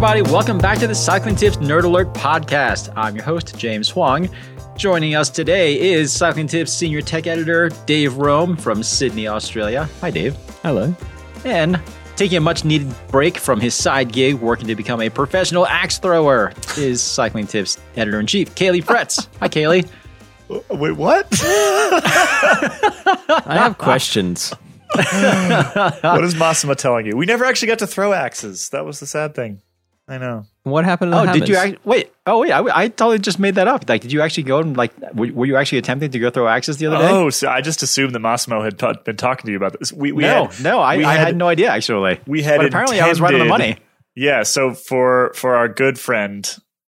everybody. Welcome back to the Cycling Tips Nerd Alert podcast. I'm your host, James Huang. Joining us today is Cycling Tips Senior Tech Editor Dave Rome from Sydney, Australia. Hi, Dave. Hello. And taking a much-needed break from his side gig, working to become a professional axe thrower, is Cycling Tips Editor-in-Chief Kaylee Fretz. Hi, Kaylee. Wait, what? I have questions. What is Massimo telling you? We never actually got to throw axes. That was the sad thing. I know. What happened to the hammers? Did you wait? Oh, wait. I totally just made that up. Like, did you actually go and were you actually attempting to go throw axes the other day? Oh, so I just assumed that Massimo had been talking to you about this. I had no idea, actually. But apparently I was right on the money. Yeah, so for our good friend,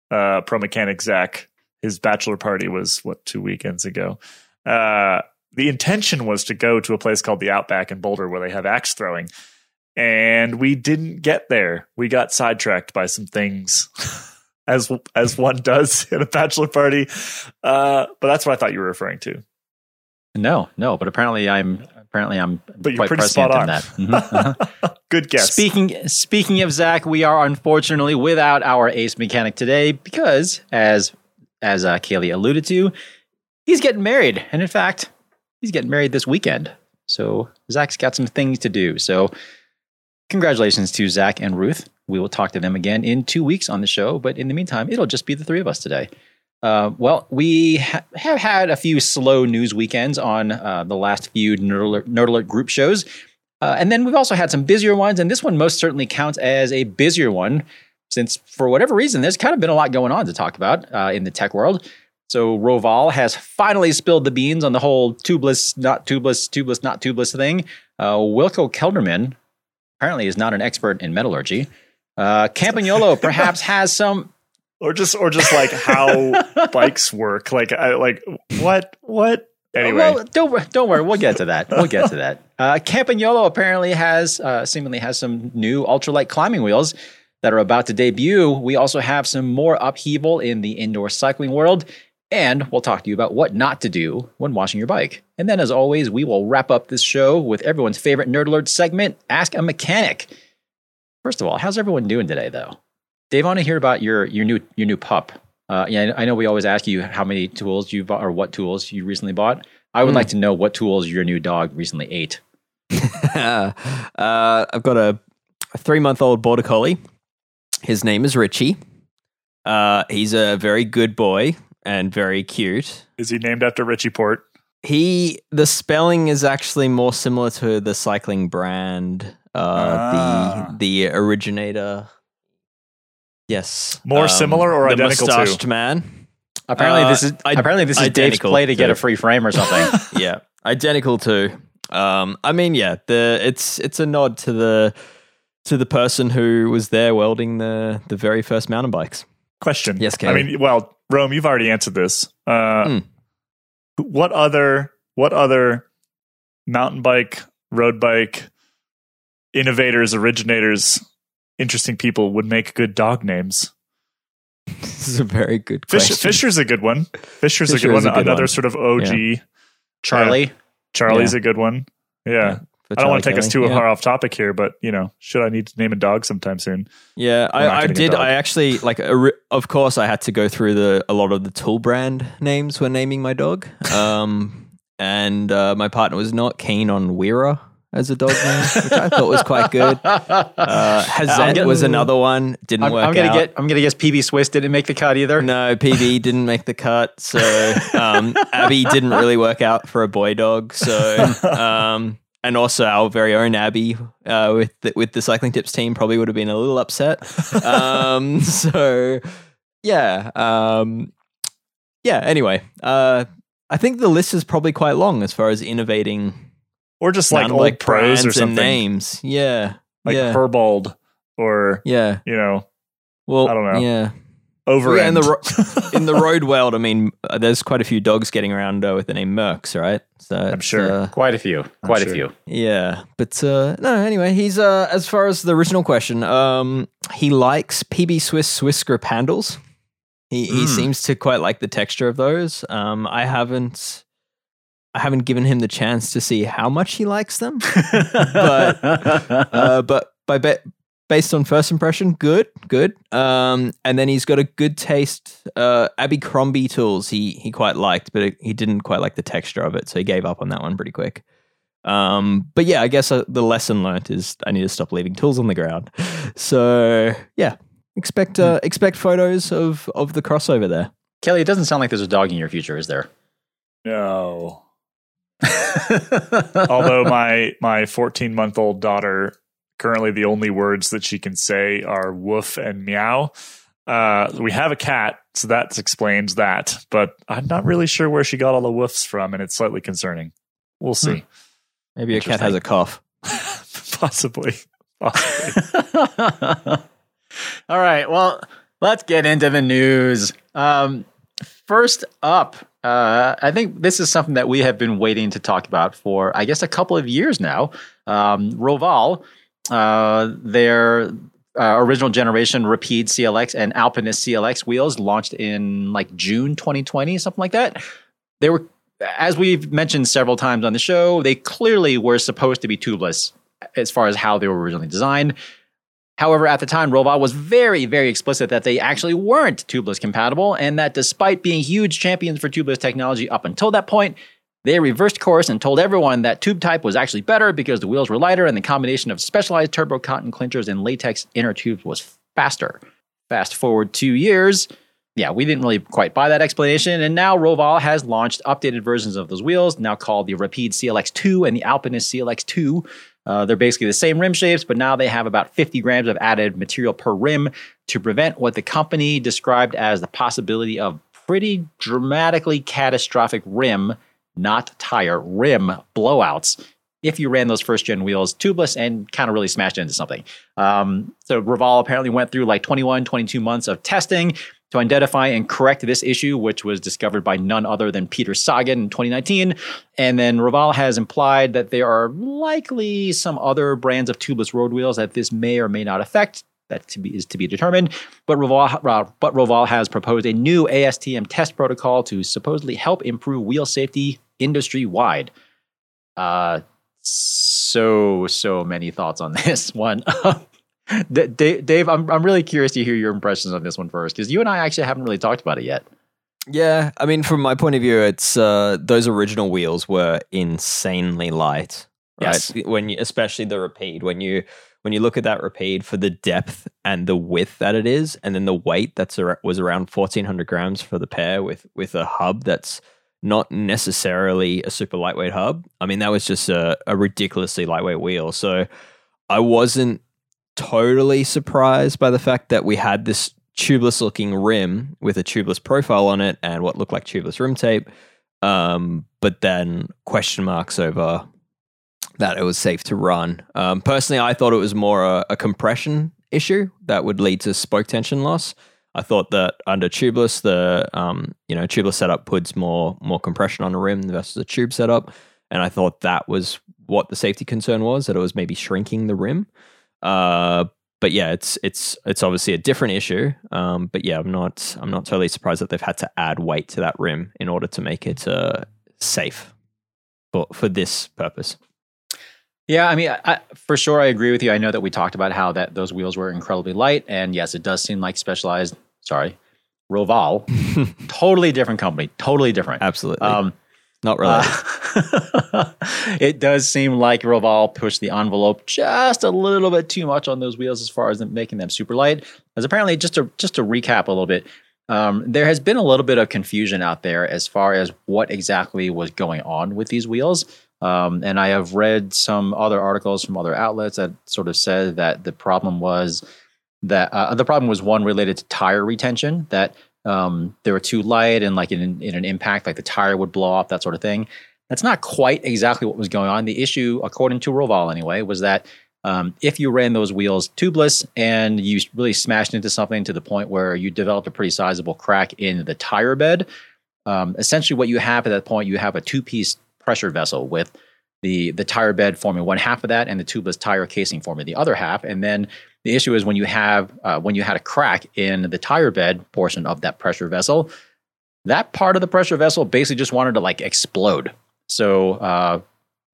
pro mechanic Zach, his bachelor party was, 2 weekends ago. The intention was to go to a place called the Outback in Boulder where they have axe throwing. And we didn't get there. We got sidetracked by some things, as one does at a bachelor party. But that's what I thought you were referring to. No. But apparently I'm. But you're pretty spot on. That. Mm-hmm. Good guess. Speaking of Zach, we are unfortunately without our ace mechanic today because, as Kaylee alluded to, he's getting married, and in fact, he's getting married this weekend. So Zach's got some things to do. So congratulations to Zach and Ruth. We will talk to them again in 2 weeks on the show. But in the meantime, it'll just be the three of us today. We have had a few slow news weekends on the last few Nerd Alert group shows. And then we've also had some busier ones. And this one most certainly counts as a busier one since, for whatever reason, there's kind of been a lot going on to talk about in the tech world. So Roval has finally spilled the beans on the whole tubeless, not tubeless thing. Wilco Kelderman apparently is not an expert in metallurgy. Campagnolo perhaps has some, or just like how bikes work. What? Anyway, well, don't worry. We'll get to that. Campagnolo apparently seemingly has some new ultralight climbing wheels that are about to debut. We also have some more upheaval in the indoor cycling world. And we'll talk to you about what not to do when washing your bike. And then, as always, we will wrap up this show with everyone's favorite Nerd Alert segment, Ask a Mechanic. First of all, how's everyone doing today, though? Dave, I want to hear about your new pup. I know we always ask you how many tools you bought or what tools you recently bought. I would like to know what tools your new dog recently ate. I've got a 3-month-old border collie. His name is Richie. He's a very good boy. And very cute. Is he named after Richie Port? The spelling is actually more similar to the cycling brand, the originator. Yes, more similar or identical to the mustached man. Apparently this is Dave's play to get a free frame or something. Yeah, identical to. It's a nod to the person who was there welding the very first mountain bikes. Question. Yes, Kate. Rome, you've already answered this. What other mountain bike, road bike innovators, originators, interesting people would make good dog names? This is a very good question. Fisher's a good one. Another sort of OG. Yeah. Charlie's a good one. Yeah. I don't want to take us too far off topic here, but, should I need to name a dog sometime soon? Yeah, I did. I actually, of course, I had to go through a lot of the tool brand names when naming my dog. My partner was not keen on Weira as a dog name, which I thought was quite good. Hazette was another one. Didn't work out. I'm going to guess PB Swiss didn't make the cut either. No, PB didn't make the cut. So Abby didn't really work out for a boy dog. So... And also our very own Abby with the Cycling Tips team probably would have been a little upset. Anyway, I think the list is probably quite long as far as innovating. Or just like old pros or something. Names. Yeah. Herbold or, I don't know. Yeah. Over in the road world, there's quite a few dogs getting around with the name Mercs, right? So I'm sure quite a few. Yeah, but anyway, he's as far as the original question, he likes PB Swiss grip handles. He seems to quite like the texture of those. I haven't given him the chance to see how much he likes them, but by bet. based on first impression, good. And then he's got a good taste. Abercrombie tools he quite liked, but he didn't quite like the texture of it, so he gave up on that one pretty quick. But yeah, I guess the lesson learnt is I need to stop leaving tools on the ground. So yeah, expect photos of the crossover there. Kelly, it doesn't sound like there's a dog in your future, is there? No. Although my 14-month-old daughter, currently the only words that she can say are woof and meow. We have a cat, so that explains that. But I'm not really sure where she got all the woofs from, and it's slightly concerning. We'll see. Maybe a cat has a cough. Possibly. All right. Well, let's get into the news. First up, I think this is something that we have been waiting to talk about for, I guess, a couple of years now. Roval, their original generation Rapide CLX and Alpinist CLX wheels launched in like June 2020, something like that. They were, as we've mentioned several times on the show, they clearly were supposed to be tubeless as far as how they were originally designed. However, at the time, Roval was very, very explicit that they actually weren't tubeless compatible, and that despite being huge champions for tubeless technology up until that point, they reversed course and told everyone that tube type was actually better because the wheels were lighter and the combination of Specialized turbo cotton clinchers and latex inner tubes was faster. Fast forward 2 years, yeah, we didn't really quite buy that explanation, and now Roval has launched updated versions of those wheels, now called the Rapide CLX2 and the Alpinist CLX2. They're basically the same rim shapes, but now they have about 50 grams of added material per rim to prevent what the company described as the possibility of pretty dramatically catastrophic rim, not tire, rim blowouts if you ran those first-gen wheels tubeless and kind of really smashed into something. So Roval apparently went through like 22 months of testing to identify and correct this issue, which was discovered by none other than Peter Sagan in 2019. And then Roval has implied that there are likely some other brands of tubeless road wheels that this may or may not affect. That is to be determined. But Roval has proposed a new ASTM test protocol to supposedly help improve wheel safety industry-wide. So many thoughts on this one. Dave, I'm really curious to hear your impressions on this one first, because you and I actually haven't really talked about it yet. Yeah, I mean, from my point of view, it's those original wheels were insanely light, right? Yes. Especially the Rapide, when you look at that Rapide for the depth and the width that it is, and then the weight was around 1,400 grams for the pair with a hub that's not necessarily a super lightweight hub. I mean, that was just a ridiculously lightweight wheel. So I wasn't totally surprised by the fact that we had this tubeless looking rim with a tubeless profile on it and what looked like tubeless rim tape, but then question marks over that it was safe to run. Personally, I thought it was more a compression issue that would lead to spoke tension loss. I thought that under tubeless, the tubeless setup puts more compression on a rim versus a tube setup, and I thought that was what the safety concern was, that it was maybe shrinking the rim. But yeah, it's obviously a different issue. But yeah, I'm not totally surprised that they've had to add weight to that rim in order to make it safe for this purpose. Yeah, I mean, I for sure I agree with you. I know that we talked about how that those wheels were incredibly light, and yes, it does seem like Roval, totally different company, totally different. Absolutely. Not related. It does seem like Roval pushed the envelope just a little bit too much on those wheels as far as making them super light. As apparently, just to recap a little bit, there has been a little bit of confusion out there as far as what exactly was going on with these wheels. And I have read some other articles from other outlets that sort of said that the problem was one related to tire retention, that they were too light and like in an impact, like the tire would blow off, that sort of thing. That's not quite exactly what was going on. The issue, according to Roval anyway, was that if you ran those wheels tubeless and you really smashed into something to the point where you developed a pretty sizable crack in the tire bed, essentially what you have at that point, you have a two-piece pressure vessel with the tire bed forming one half of that and the tubeless tire casing forming the other half. And then the issue is when you had a crack in the tire bed portion of that pressure vessel, that part of the pressure vessel basically just wanted to like explode. So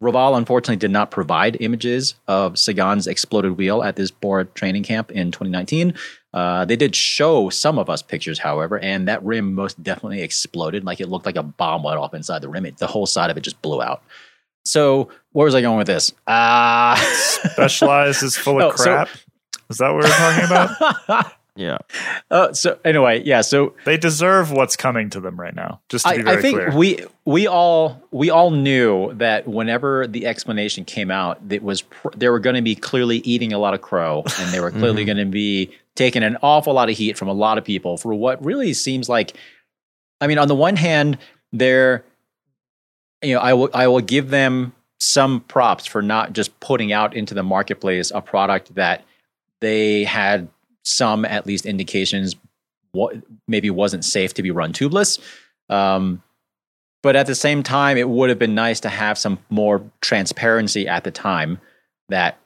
Roval, unfortunately, did not provide images of Sagan's exploded wheel at this Bora training camp in 2019. They did show some of us pictures, however, and that rim most definitely exploded. Like, it looked like a bomb went off inside the rim. The whole side of it just blew out. So where was I going with this? Specialized is full of crap. Is that what we're talking about? Yeah. So they deserve what's coming to them right now. Just to be very clear, I think we all knew that whenever the explanation came out, it was they were going to be clearly eating a lot of crow, and they were clearly going to be taking an awful lot of heat from a lot of people for what really seems like. I mean, on the one hand, they're, you know, I will give them some props for not just putting out into the marketplace a product that they had some at least indications what maybe wasn't safe to be run tubeless. But at the same time, it would have been nice to have some more transparency at the time that,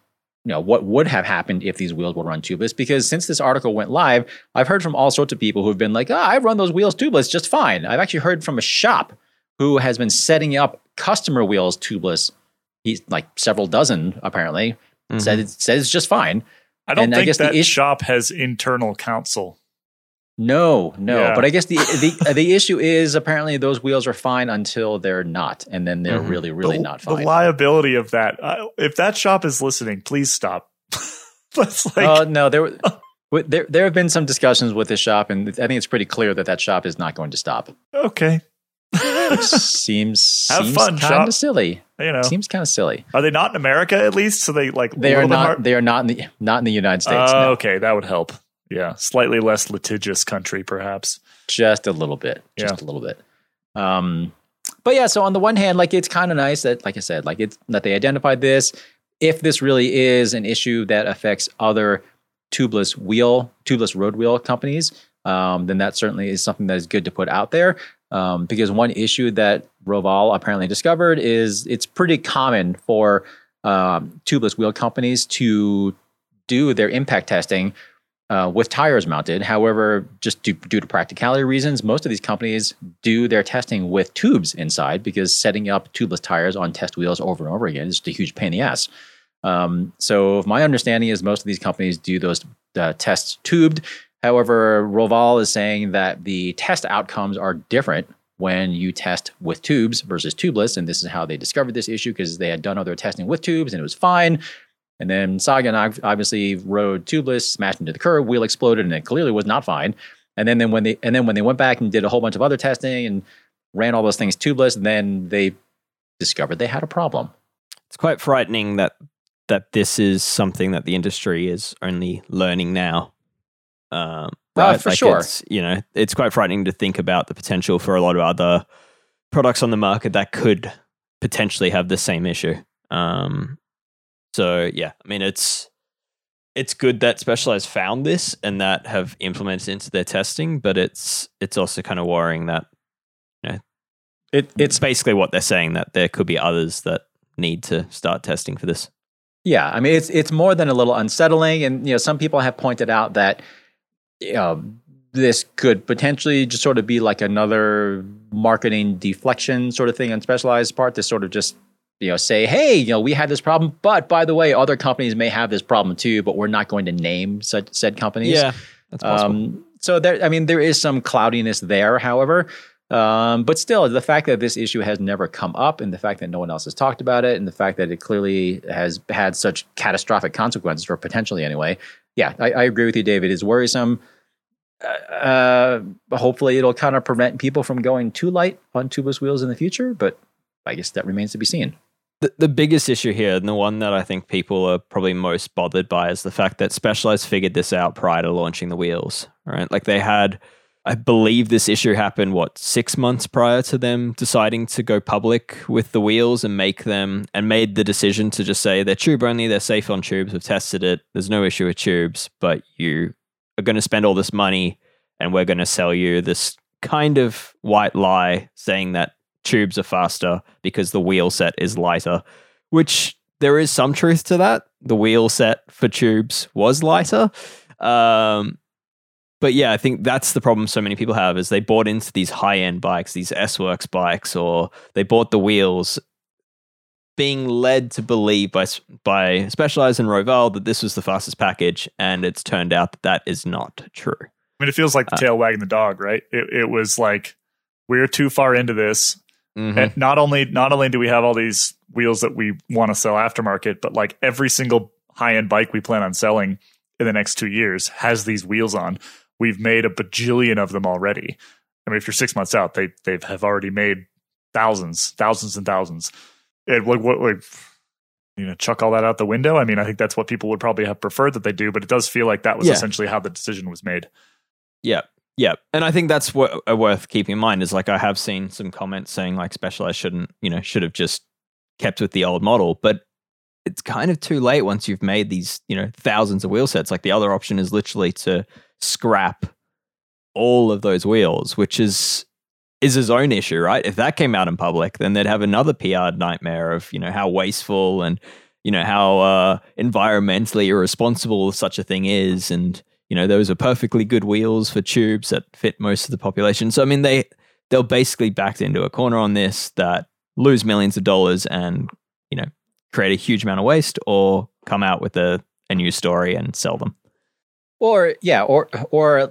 you know, what would have happened if these wheels were run tubeless. Because since this article went live, I've heard from all sorts of people who've been like, I run those wheels tubeless just fine. I've actually heard from a shop who has been setting up customer wheels tubeless. He's like several dozen, apparently, said it's just fine. I don't think that shop has internal counsel. No. Yeah. But I guess the issue is apparently those wheels are fine until they're not, and then they're really, really not fine. The liability of that. If that shop is listening, please stop. There have been some discussions with this shop, and I think it's pretty clear that shop is not going to stop. Okay. Which seems kind of silly. You know, seems kind of silly. Are they not in America at least? So they are not in the United States. No. Okay, that would help. Yeah, slightly less litigious country, perhaps. Just a little bit. But yeah, so on the one hand, like, it's kind of nice that, like I said, like, it's that they identified this. If this really is an issue that affects other tubeless road wheel companies, then that certainly is something that is good to put out there. Because one issue that Roval apparently discovered is it's pretty common for tubeless wheel companies to do their impact testing with tires mounted. However, just due to practicality reasons, most of these companies do their testing with tubes inside, because setting up tubeless tires on test wheels over and over again is just a huge pain in the ass. So my understanding is most of these companies do those tests tubed. However, Roval is saying that the test outcomes are different when you test with tubes versus tubeless, and this is how they discovered this issue, because they had done other testing with tubes and it was fine. And then Sagan obviously rode tubeless, smashed into the curb, wheel exploded, and it clearly was not fine. And then when they went back and did a whole bunch of other testing and ran all those things tubeless, and then they discovered they had a problem. It's quite frightening that this is something that the industry is only learning now. Right, for sure. It's quite frightening to think about the potential for a lot of other products on the market that could potentially have the same issue. So yeah, I mean, it's good that Specialized found this and that have implemented into their testing, but it's also kind of worrying that it's basically what they're saying, that there could be others that need to start testing for this. Yeah, I mean, it's more than a little unsettling, and some people have pointed out that this could potentially just sort of be like another marketing deflection sort of thing on Specialized's part, to sort of just, say, hey, we had this problem, but by the way, other companies may have this problem too, but we're not going to name said companies. Yeah, that's possible. So there, I mean, there is some cloudiness there, however. But still, the fact that this issue has never come up, and the fact that no one else has talked about it, and the fact that it clearly has had such catastrophic consequences, or potentially anyway. Yeah, I agree with you, David. It's worrisome. Hopefully it'll kind of prevent people from going too light on tubeless wheels in the future, but I guess that remains to be seen. The biggest issue here, and the one that I think people are probably most bothered by, is the fact that Specialized figured this out prior to launching the wheels, right? Like, they had... I believe this issue happened, 6 months prior to them deciding to go public with the wheels and made the decision to just say they're tube only, they're safe on tubes, we've tested it, there's no issue with tubes, but you are going to spend all this money and we're going to sell you this kind of white lie saying that tubes are faster because the wheel set is lighter, which there is some truth to that. The wheel set for tubes was lighter. But yeah, I think that's the problem so many people have, is they bought into these high-end bikes, these S-Works bikes, or they bought the wheels being led to believe by Specialized and Roval that this was the fastest package, and it's turned out that that is not true. I mean, it feels like the tail wagging the dog, right? It was like, we're too far into this. Mm-hmm. And not only do we have all these wheels that we want to sell aftermarket, but like every single high-end bike we plan on selling in the next 2 years has these wheels on. We've made a bajillion of them already. I mean, if you're 6 months out, they have already made thousands and thousands. It would, you know, chuck all that out the window. I mean, I think that's what people would probably have preferred that they do, but it does feel like that was essentially how the decision was made. Yeah. Yeah. And I think that's what worth keeping in mind is, like, I have seen some comments saying like Specialized should have just kept with the old model, but it's kind of too late once you've made these, you know, thousands of wheel sets. Like, the other option is literally to scrap all of those wheels, which is his own issue, right? If that came out in public, then they'd have another PR nightmare of, you know, how wasteful and, you know, how environmentally irresponsible such a thing is. And, you know, those are perfectly good wheels for tubes that fit most of the population. So, I mean, they're basically backed into a corner on this, that lose millions of dollars and, you know, create a huge amount of waste, or come out with a new story and sell them. Or, yeah, or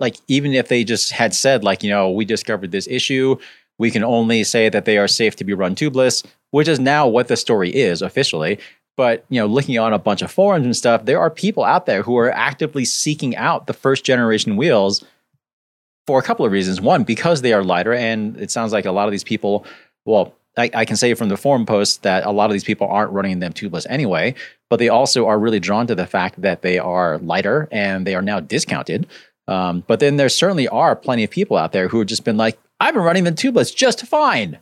like, even if they just had said, like, you know, we discovered this issue, we can only say that they are safe to be run tubeless, which is now what the story is officially. But, you know, looking on a bunch of forums and stuff, there are people out there who are actively seeking out the first generation wheels for a couple of reasons. One, because they are lighter, and it sounds like a lot of these people, well, I can say from the forum posts that a lot of these people aren't running them tubeless anyway, but they also are really drawn to the fact that they are lighter and they are now discounted. But then there certainly are plenty of people out there who have just been like, I've been running them tubeless just fine.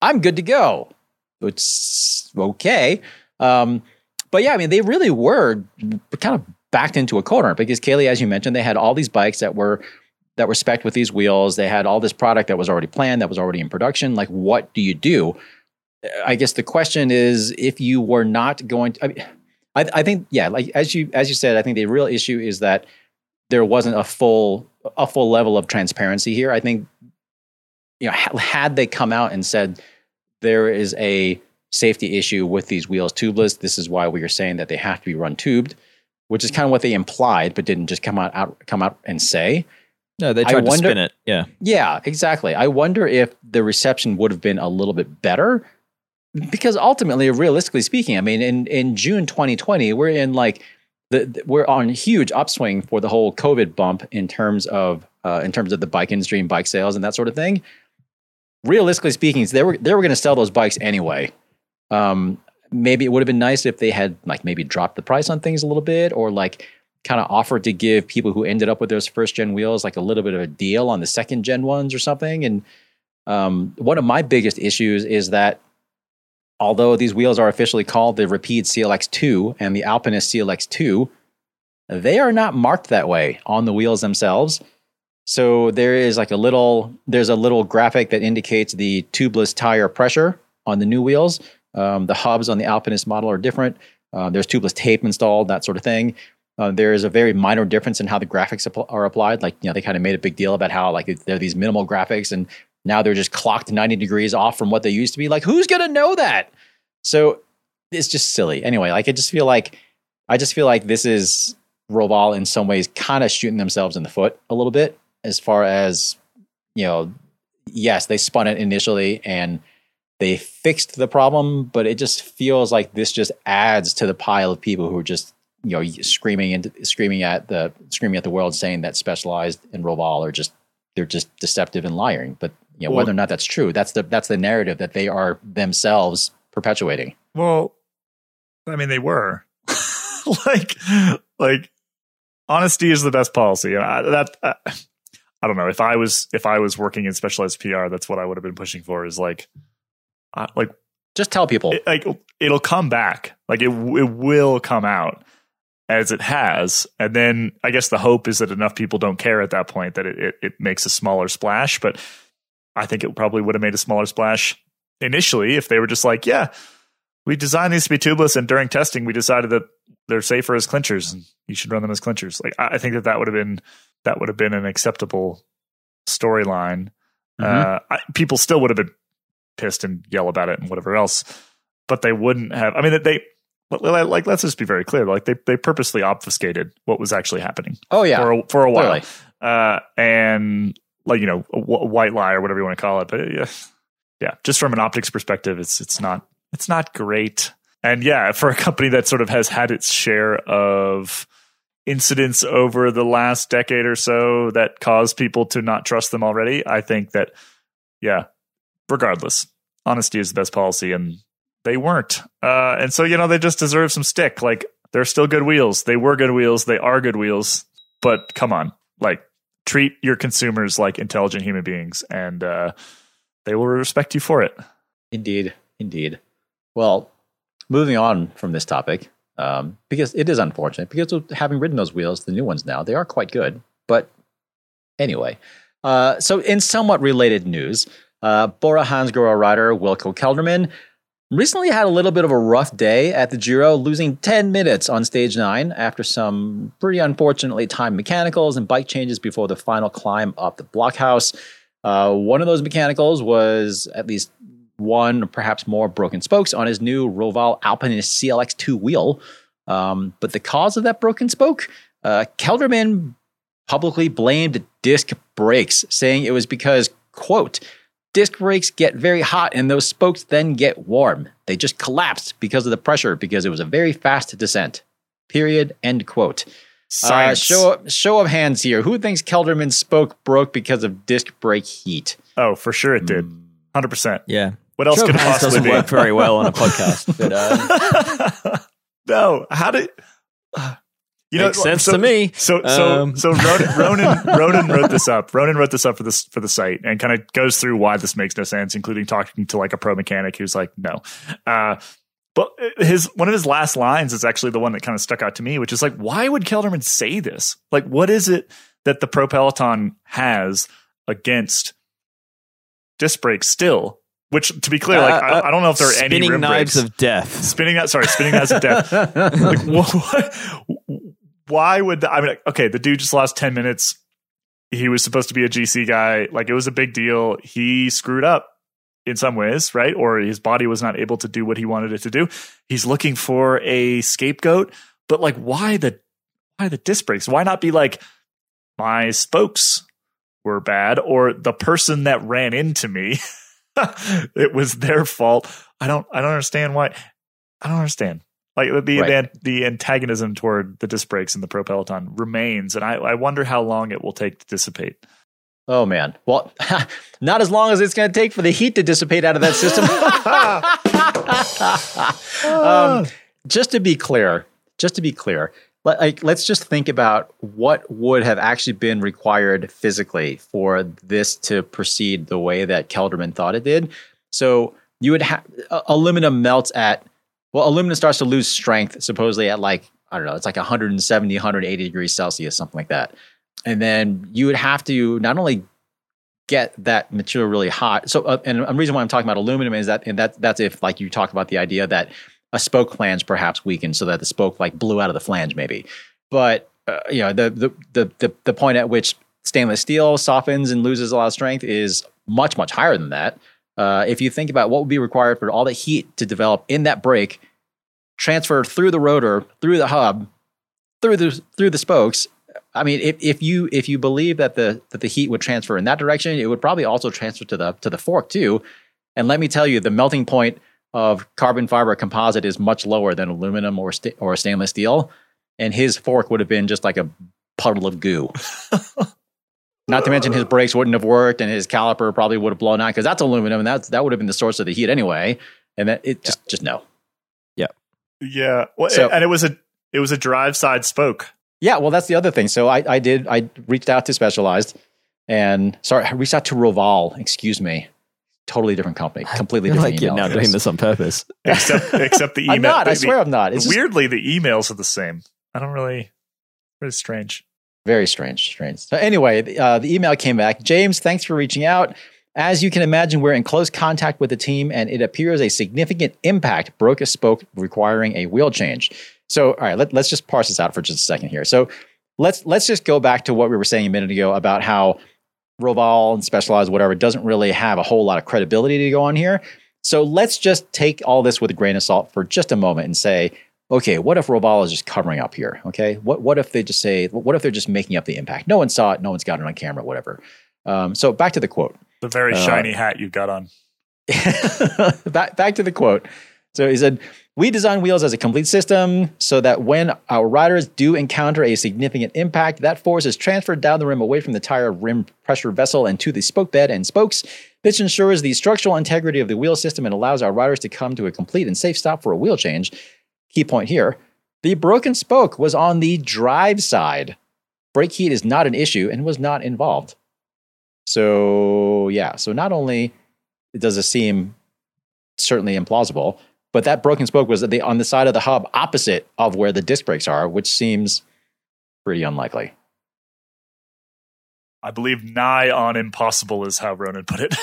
I'm good to go. It's okay. But yeah, I mean, they really were kind of backed into a corner because, Kaylee, as you mentioned, they had all these bikes that were spec'd with these wheels. They had all this product that was already planned, that was already in production. Like, what do you do? I guess the question is, if you were not going to, I think, like as you said, I think the real issue is that there wasn't a full level of transparency here. I think, you know, had they come out and said, there is a safety issue with these wheels tubeless, this is why we are saying that they have to be run tubed, which is kind of what they implied, but didn't just come out and say. No, they tried to spin it. Yeah. Yeah, exactly. I wonder if the reception would have been a little bit better, because ultimately, realistically speaking, I mean, in June 2020, we're in like we're on a huge upswing for the whole COVID bump in terms of the bike industry and bike sales and that sort of thing. Realistically speaking, they were going to sell those bikes anyway. Maybe it would have been nice if they had like maybe dropped the price on things a little bit, or like kind of offered to give people who ended up with those first gen wheels like a little bit of a deal on the second gen ones or something. And one of my biggest issues is that although these wheels are officially called the Rapide CLX2 and the Alpinist CLX2, they are not marked that way on the wheels themselves. So there's a little graphic that indicates the tubeless tire pressure on the new wheels. The hubs on the Alpinist model are different. There's tubeless tape installed, that sort of thing. There is a very minor difference in how the graphics are applied. Like, you know, they kind of made a big deal about how like they're these minimal graphics, and now they're just clocked 90 degrees off from what they used to be. Like, who's going to know that? So it's just silly. Anyway, like I just feel like this is Roval in some ways kind of shooting themselves in the foot a little bit, as far as, you know, yes, they spun it initially and they fixed the problem, but it just feels like this just adds to the pile of people who are just, you know, screaming at the world, saying that Specialized and Roval are just, they're just deceptive and lying. But, you know, whether or not that's true, that's the narrative that they are themselves perpetuating. Well, I mean, they were like honesty is the best policy. And I don't know, if I was working in Specialized PR, that's what I would have been pushing for, is like just tell people. It'll come back. Like it will come out, as it has. And then I guess the hope is that enough people don't care at that point that it makes a smaller splash. But I think it probably would have made a smaller splash initially if they were just like, yeah, we designed these to be tubeless, and during testing, we decided that they're safer as clinchers, and you should run them as clinchers. Like, I think that would have been an acceptable storyline. Mm-hmm. People still would have been pissed and yell about it and whatever else. but they wouldn't have. I mean, they like, let's just be very clear. Like they purposely obfuscated what was actually happening. Oh yeah, for a while, and like, you know, a white lie or whatever you want to call it. But yeah, just from an optics perspective, it's not great. And yeah, for a company that sort of has had its share of incidents over the last decade or so that caused people to not trust them already, I think that, yeah, regardless, honesty is the best policy, and they weren't. And so, you know, they just deserve some stick. Like, they're still good wheels. They were good wheels. They are good wheels. But come on, like, treat your consumers like intelligent human beings, and they will respect you for it. Indeed. Indeed. Well, moving on from this topic, because it is unfortunate, because of having ridden those wheels, the new ones now, they are quite good. But anyway, so in somewhat related news, Bora Hansgrohe rider Wilco Kelderman recently had a little bit of a rough day at the Giro, losing 10 minutes on stage 9 after some pretty unfortunately timed mechanicals and bike changes before the final climb up the blockhouse. One of those mechanicals was at least one, perhaps more, broken spokes on his new Roval Alpinist CLX2 wheel. But the cause of that broken spoke, Kelderman publicly blamed disc brakes, saying it was because, quote, disc brakes get very hot and those spokes then get warm. They just collapsed because of the pressure, because it was a very fast descent. Period. End quote. Show of hands here. Who thinks Kelderman's spoke broke because of disc brake heat? Oh, for sure it did. 100%. Yeah. What else could it possibly be? Work very well on a podcast. But, no, how did you know? Makes sense to me. So Ronan wrote this up. Ronan wrote this up for the site, and kind of goes through why this makes no sense, including talking to like a pro mechanic who's like, no. But one of his last lines is actually the one that kind of stuck out to me, which is like, why would Kelderman say this? Like, what is it that the Pro Peloton has against disc brakes still, which, to be clear, like I don't know if there are any rim brakes. Spinning knives of death. Like, why would I mean? Okay, the dude just lost 10 minutes. He was supposed to be a GC guy. Like, it was a big deal. He screwed up in some ways, right? Or his body was not able to do what he wanted it to do. He's looking for a scapegoat, but like, why the disc brakes? Why not be like, my spokes were bad, or the person that ran into me, it was their fault. I don't understand why. I don't understand. Like, the antagonism toward the disc brakes in the Pro Peloton remains, and I wonder how long it will take to dissipate. Oh man, well, not as long as it's going to take for the heat to dissipate out of that system. Just to be clear. Like, let's just think about what would have actually been required physically for this to proceed the way that Kelderman thought it did. So you would have aluminum melts at, well, aluminum starts to lose strength supposedly at like, I don't know, it's like 170, 180 degrees Celsius, something like that. And then you would have to not only get that material really hot. So, and the reason why I'm talking about aluminum is that, and that's if like you talk about the idea that a spoke flange perhaps weakened so that the spoke like blew out of the flange maybe. But, you know, the point at which stainless steel softens and loses a lot of strength is much, much higher than that. If you think about what would be required for all the heat to develop in that brake, transferred through the rotor, through the hub, through the spokes. I mean, if you believe that the heat would transfer in that direction, it would probably also transfer to the fork too. And let me tell you, the melting point of carbon fiber composite is much lower than aluminum or stainless steel, and his fork would have been just like a puddle of goo. Not to mention his brakes wouldn't have worked, and his caliper probably would have blown out because that's aluminum, and that would have been the source of the heat anyway. And that it just no. Yeah. Yeah. Well, so, and it was a drive side spoke. Yeah. Well, that's the other thing. So I reached out to Specialized, Roval. Excuse me. Totally different company. Completely different. Like, you're now doing this on purpose. Except the email. I'm not. I swear I'm not. It's weirdly, the emails are the same. I don't really. Really strange. Very strange. So anyway, the email came back. James, thanks for reaching out. As you can imagine, we're in close contact with the team, and it appears a significant impact broke a spoke requiring a wheel change. So, all right, let's just parse this out for just a second here. So, let's just go back to what we were saying a minute ago about how Roval and Specialized, whatever, doesn't really have a whole lot of credibility to go on here. So let's just take all this with a grain of salt for just a moment and say, okay, what if Roval is just covering up here? Okay, what if they just say, what if they're just making up the impact? No one saw it, no one's got it on camera, whatever. So back to the quote. The very shiny hat you got on. Back to the quote. So he said, we design wheels as a complete system so that when our riders do encounter a significant impact, that force is transferred down the rim away from the tire rim pressure vessel and to the spoke bed and spokes. This ensures the structural integrity of the wheel system and allows our riders to come to a complete and safe stop for a wheel change. Key point here, the broken spoke was on the drive side. Brake heat is not an issue and was not involved. So yeah, so not only does it seem certainly implausible, but that broken spoke was on the side of the hub opposite of where the disc brakes are, which seems pretty unlikely. I believe nigh on impossible is how Ronan put it.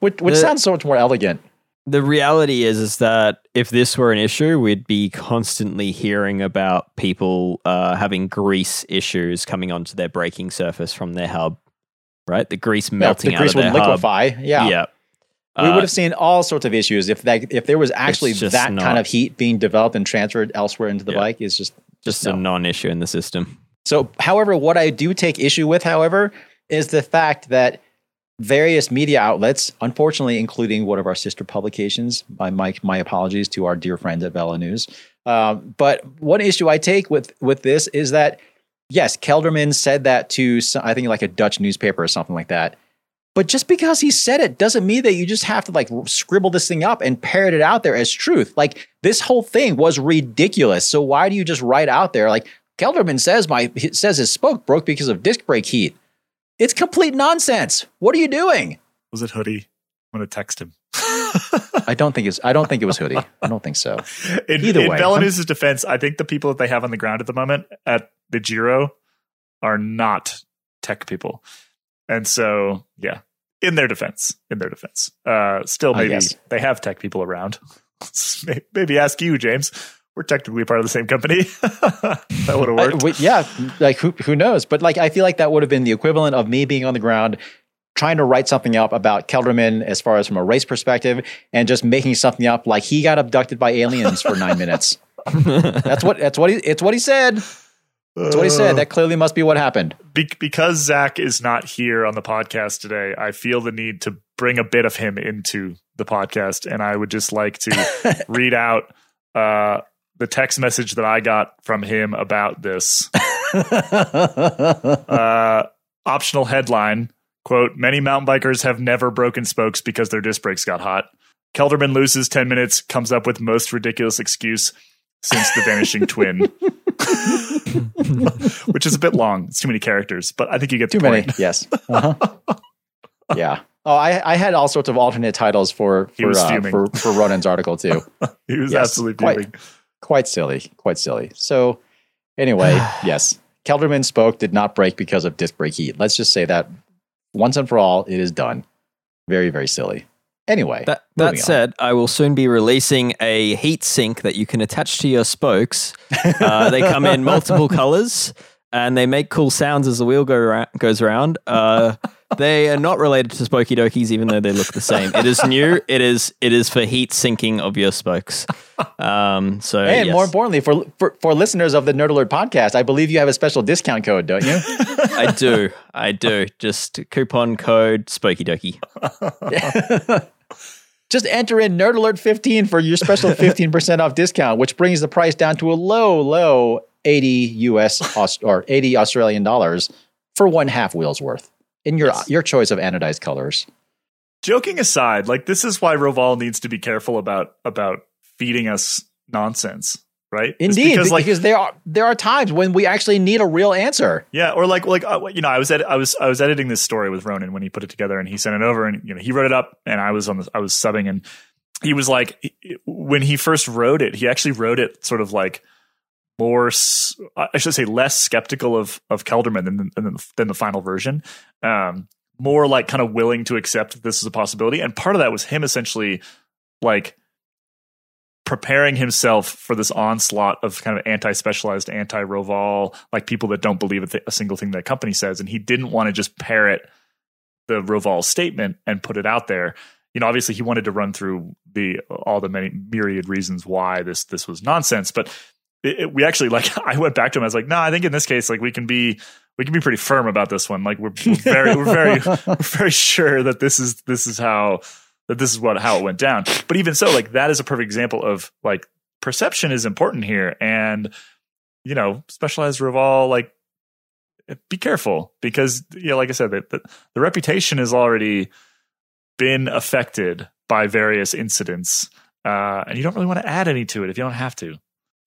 which sounds so much more elegant. The reality is that if this were an issue, we'd be constantly hearing about people having grease issues coming onto their braking surface from their hub, right? The grease melting out of their hub. The grease would liquefy, yeah. We would have seen all sorts of issues if there was actually that kind of heat being developed and transferred elsewhere into the bike. Is just a non-issue in the system. So, however, what I do take issue with, however, is the fact that various media outlets, unfortunately, including one of our sister publications, my apologies to our dear friends at VeloNews. But one issue I take with this is that, yes, Kelderman said that to, I think, like a Dutch newspaper or something like that. But just because he said it doesn't mean that you just have to like scribble this thing up and parrot it out there as truth. Like this whole thing was ridiculous. So why do you just write out there like Kelderman says his spoke broke because of disc brake heat? It's complete nonsense. What are you doing? Was it Hoodie? I'm gonna text him. I don't think it was Hoodie. I don't think so. Either way, in VeloNews' defense, I think the people that they have on the ground at the moment at the Giro are not tech people, and so yeah. In their defense. Still, maybe they have tech people around. Maybe ask you, James. We're technically part of the same company. That would have worked. Who knows? But like, I feel like that would have been the equivalent of me being on the ground trying to write something up about Kelderman as far as from a race perspective and just making something up like he got abducted by aliens for 9 minutes. That's what he said. That's what he said. That clearly must be what happened. Because Zach is not here on the podcast today, I feel the need to bring a bit of him into the podcast. And I would just like to read out the text message that I got from him about this. Optional headline, quote, many mountain bikers have never broken spokes because their disc brakes got hot. Kelderman loses 10 minutes, comes up with most ridiculous excuse since the vanishing twin. Which is a bit long. It's too many characters, but I think you get the point. Too many, yes. Uh-huh. Yeah. Oh, I had all sorts of alternate titles for Ronan's article too. He was absolutely fuming. Quite silly. So anyway, yes, Kelderman spoke did not break because of disc brake heat. Let's just say that once and for all, it is done. Very, very silly. Anyway, that said, I will soon be releasing a heat sink that you can attach to your spokes. They come in multiple colors and they make cool sounds as the wheel goes around. They are not related to Spokey Dokies, even though they look the same. It is new. It is for heat sinking of your spokes. More importantly, for listeners of the Nerd Alert podcast, I believe you have a special discount code, don't you? I do. Just coupon code Spokey Dokie. Just enter in Nerd Alert 15 for your special 15% off discount, which brings the price down to a low 80 US or 80 Australian dollars for one half wheel's worth in your choice of anodized colors. Joking aside, like this is why Roval needs to be careful about feeding us nonsense, right? Indeed, because there are times when we actually need a real answer. Yeah, or I was editing this story with Ronan when he put it together and he sent it over and he wrote it up and I was subbing and he was like when he first wrote it, he actually wrote it sort of like more, I should say, less skeptical of Kelderman than the final version. More like kind of willing to accept that this is a possibility, and part of that was him essentially like preparing himself for this onslaught of kind of anti-Specialized, anti-Roval, like people that don't believe a single thing that company says, and he didn't want to just parrot the Roval statement and put it out there. you know, obviously he wanted to run through all the many myriad reasons why this was nonsense, but we actually, like, I went back to him. I was like, no, I think in this case, like, we can be pretty firm about this one. Like, we're very sure that this is how it went down. But even so, like, that is a perfect example of, like, perception is important here. And, you know, Specialized, Roval, like, be careful, because, you know, like I said, the reputation has already been affected by various incidents, and you don't really want to add any to it if you don't have to.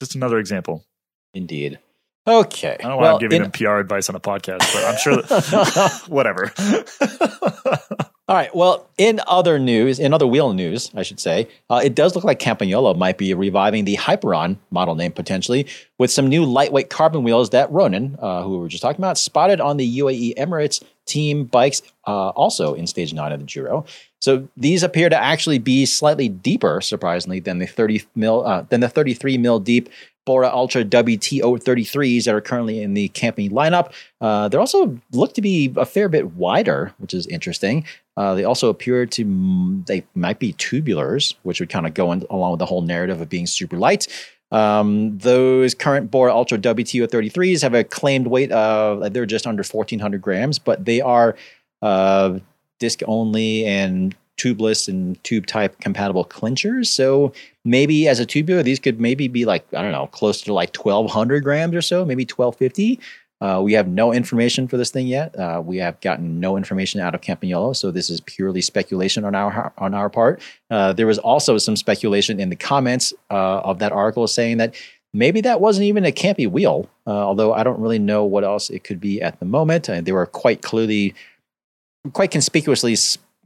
Just another example. Indeed. Okay. I don't want to give them PR advice on a podcast, but I'm sure that, whatever. All right. Well, in other wheel news, I should say, it does look like Campagnolo might be reviving the Hyperon model name potentially with some new lightweight carbon wheels that Ronan, who we were just talking about, spotted on the UAE Emirates team bikes, also in stage 9 of the Giro. So these appear to actually be slightly deeper, surprisingly, than the 33 mil deep Bora Ultra WTO33s that are currently in the camping lineup. They also look to be a fair bit wider, which is interesting. They also appear to, they might be tubulars, which would kind of go along with the whole narrative of being super light. Those current Bora Ultra WTO33s have a claimed weight of, they're just under 1,400 grams, but they are disc only and tubeless and tube type compatible clinchers. So maybe as a tubular, these could maybe be like, I don't know, close to like 1,200 grams or so, maybe 1,250. We have no information for this thing yet. We have gotten no information out of Campagnolo, so this is purely speculation on our part. There was also some speculation in the comments of that article saying that maybe that wasn't even a campy wheel, although I don't really know what else it could be at the moment. They were quite conspicuously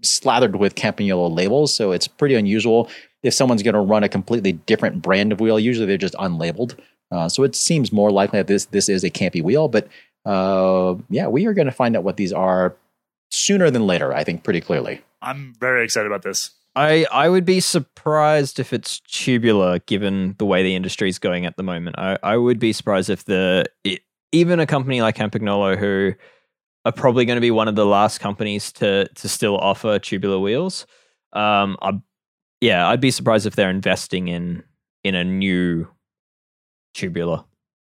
slathered with Campagnolo labels, so it's pretty unusual if someone's going to run a completely different brand of wheel. Usually they're just unlabeled. So it seems more likely that this is a campy wheel, but yeah, we are going to find out what these are sooner than later, I think, pretty clearly. I'm very excited about this. I would be surprised if it's tubular, given the way the industry is going at the moment. I would be surprised if even a company like Campagnolo, who are probably going to be one of the last companies to still offer tubular wheels, I'd be surprised if they're investing in a new tubular.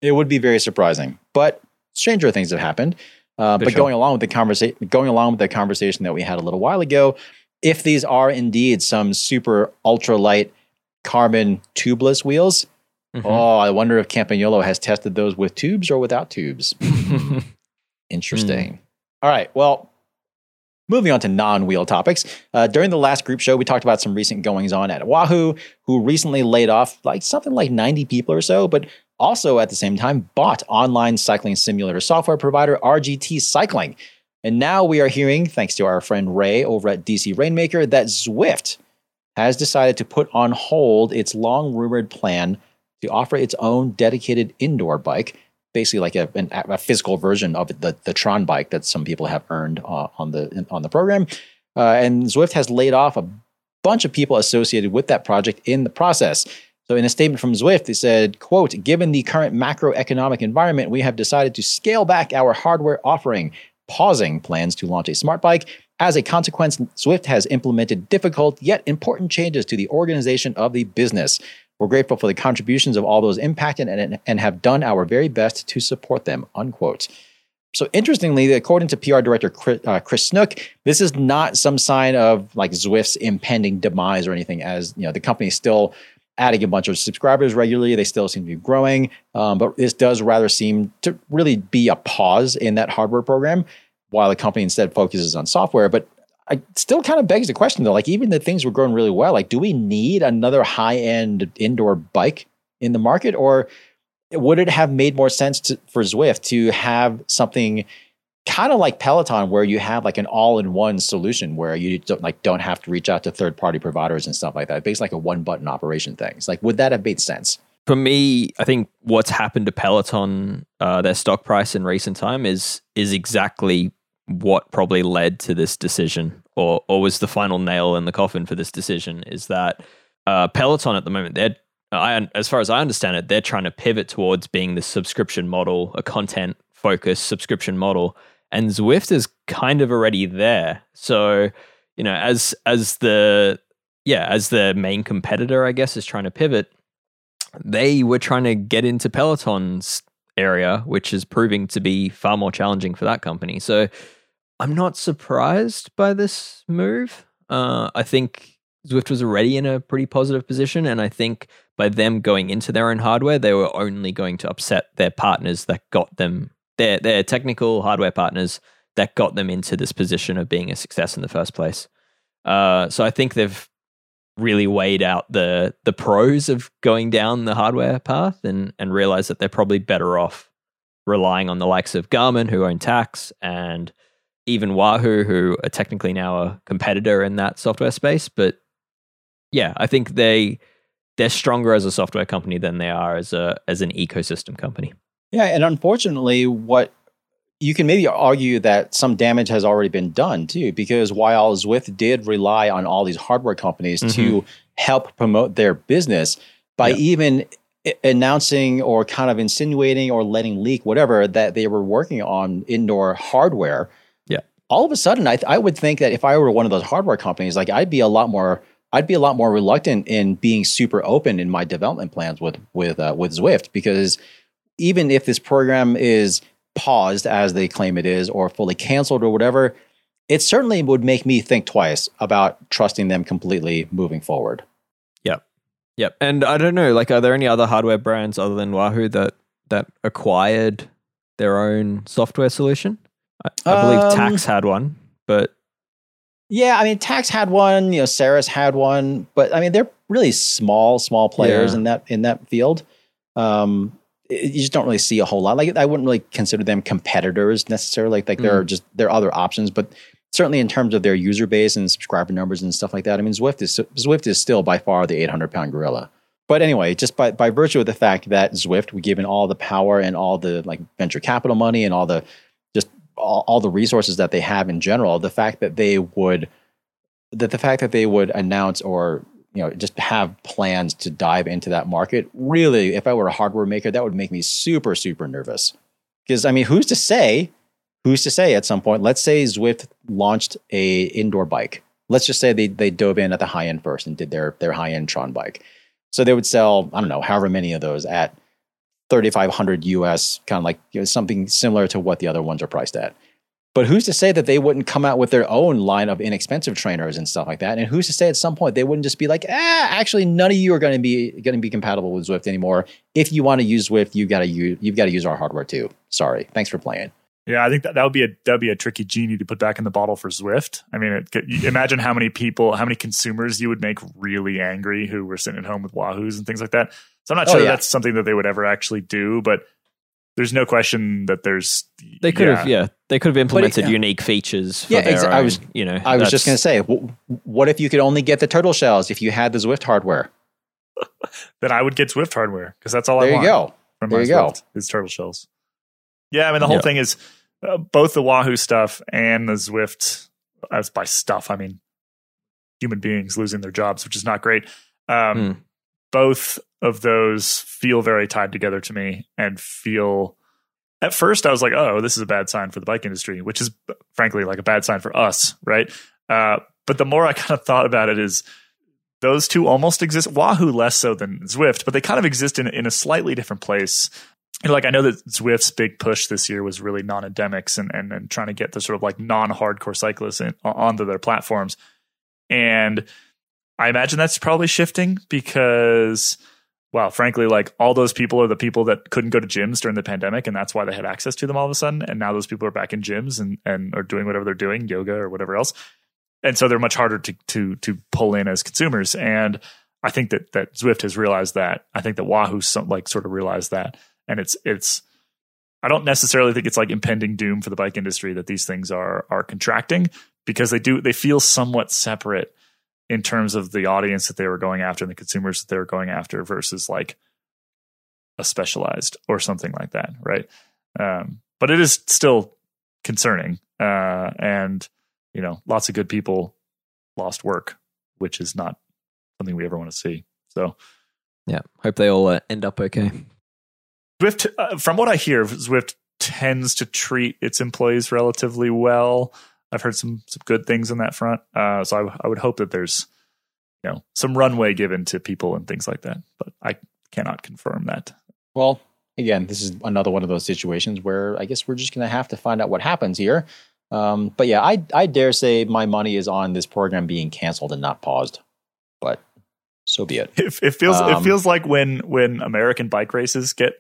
It would be very surprising, but stranger things have happened. But sure. going along with the conversation that we had a little while ago, if these are indeed some super ultralight carbon tubeless wheels, Oh, I wonder if Campagnolo has tested those with tubes or without tubes. Interesting. All right. Well, moving on to non-wheel topics. During the last group show, we talked about some recent goings-on at Wahoo, who recently laid off something like 90 people or so, but also at the same time bought online cycling simulator software provider RGT Cycling. And now we are hearing, thanks to our friend Ray over at DC Rainmaker, that Zwift has decided to put on hold its long-rumored plan to offer its own dedicated indoor bike, basically like a physical version of the Tron bike that some people have earned on the program. And Zwift has laid off a bunch of people associated with that project in the process. So in a statement from Zwift, they said, quote, given the current macroeconomic environment, we have decided to scale back our hardware offering, pausing plans to launch a smart bike. As a consequence, Zwift has implemented difficult yet important changes to the organization of the business. We're grateful for the contributions of all those impacted and have done our very best to support them, unquote. So interestingly, according to PR director Chris Snook, this is not some sign of like Zwift's impending demise or anything, as you know, the company is still adding a bunch of subscribers regularly. They still seem to be growing, but this does rather seem to really be a pause in that hardware program while the company instead focuses on software. But it still kind of begs the question, though, like even the things were growing really well, like do we need another high-end indoor bike in the market, or would it have made more sense for Zwift to have something kind of like Peloton, where you have like an all-in-one solution where you don't have to reach out to third-party providers and stuff like that, basically like a one-button operation thing? It's like, would that have made sense? For me, I think what's happened to Peloton, their stock price in recent time is exactly what probably led to this decision, or was the final nail in the coffin for this decision, is that Peloton at the moment, as far as I understand it, they're trying to pivot towards being the subscription model, a content-focused subscription model, and Zwift is kind of already there. So you know, as the main competitor, I guess, is trying to pivot, they were trying to get into Peloton's area, which is proving to be far more challenging for that company. So I'm not surprised by this move. I think Zwift was already in a pretty positive position, and I think by them going into their own hardware, they were only going to upset their partners that got them, their technical hardware partners that got them into this position of being a success in the first place. So I think they've really weighed out the pros of going down the hardware path and realized that they're probably better off relying on the likes of Garmin, who own Tacx, and even Wahoo, who are technically now a competitor in that software space. But yeah, I think they're stronger as a software company than they are as an ecosystem company. Yeah, and unfortunately, what you can maybe argue that some damage has already been done too, because while Zwift did rely on all these hardware companies to help promote their business by even announcing or kind of insinuating or letting leak whatever that they were working on indoor hardware, all of a sudden, I would think that if I were one of those hardware companies, like I'd be a lot more reluctant in being super open in my development plans with Zwift, because even if this program is paused, as they claim it is, or fully canceled or whatever, it certainly would make me think twice about trusting them completely moving forward. Yep. And I don't know, like, are there any other hardware brands other than Wahoo that acquired their own software solution? I believe Tacx had one, but... Yeah, I mean, Tacx had one, you know, Sarah's had one, but I mean, they're really small players in that field. You just don't really see a whole lot. Like, I wouldn't really consider them competitors necessarily. Like there are other options, but certainly in terms of their user base and subscriber numbers and stuff like that, I mean, Zwift is still by far the 800-pound gorilla. But anyway, just by virtue of the fact that Zwift, given all the power and all the like venture capital money and all the resources that they have in general, the fact that they would announce or, you know, just have plans to dive into that market, really, if I were a hardware maker, that would make me super, super nervous. Because, I mean, who's to say at some point, let's say Zwift launched a indoor bike. Let's just say they dove in at the high end first and did their high end Tron bike. So they would sell, I don't know, however many of those at $3,500 US, kind of like, you know, something similar to what the other ones are priced at. But who's to say that they wouldn't come out with their own line of inexpensive trainers and stuff like that? And who's to say at some point they wouldn't just be like, actually, none of you are going to be compatible with Zwift anymore. If you want to use Zwift, you've got to use our hardware too. Sorry, thanks for playing. Yeah, I think that would be a tricky genie to put back in the bottle for Zwift. I mean, imagine how many consumers you would make really angry who were sitting at home with Wahoos and things like that. So I'm not sure that's something that they would ever actually do, but there's no question that they could have implemented unique features. I was just going to say, what if you could only get the turtle shells if you had the Zwift hardware? Then I would get Zwift hardware, because that's all I want. There you go. Is turtle shells. Yeah, I mean, the whole thing is both the Wahoo stuff and the Zwift. As by stuff, I mean human beings losing their jobs, which is not great. Both of those feel very tied together to me, and feel at first I was like, oh, this is a bad sign for the bike industry, which is frankly like a bad sign for us, right? But the more I kind of thought about it, is those two almost exist. Wahoo less so than Zwift, but they kind of exist in a slightly different place. And like, I know that Zwift's big push this year was really non-endemics and trying to get the sort of like non-hardcore cyclists onto their platforms. And I imagine that's probably shifting because, well, frankly, like all those people are the people that couldn't go to gyms during the pandemic, and that's why they had access to them all of a sudden. And now those people are back in gyms and are doing whatever they're doing, yoga or whatever else. And so they're much harder to pull in as consumers. And I think that Zwift has realized that. I think that Wahoo sort of realized that. And it's I don't necessarily think it's like impending doom for the bike industry that these things are contracting, because they feel somewhat separate in terms of the audience that they were going after and the consumers that they were going after versus like a Specialized or something like that, right? But it is still concerning, and you know, lots of good people lost work, which is not something we ever want to see. So, yeah, hope they all end up okay. Zwift, from what I hear, Zwift tends to treat its employees relatively well. I've heard some good things on that front. So I would hope that there's, you know, some runway given to people and things like that, but I cannot confirm that. Well, again, this is another one of those situations where I guess we're just going to have to find out what happens here. But yeah, I dare say my money is on this program being canceled and not paused, but so be it. It feels like when American bike races get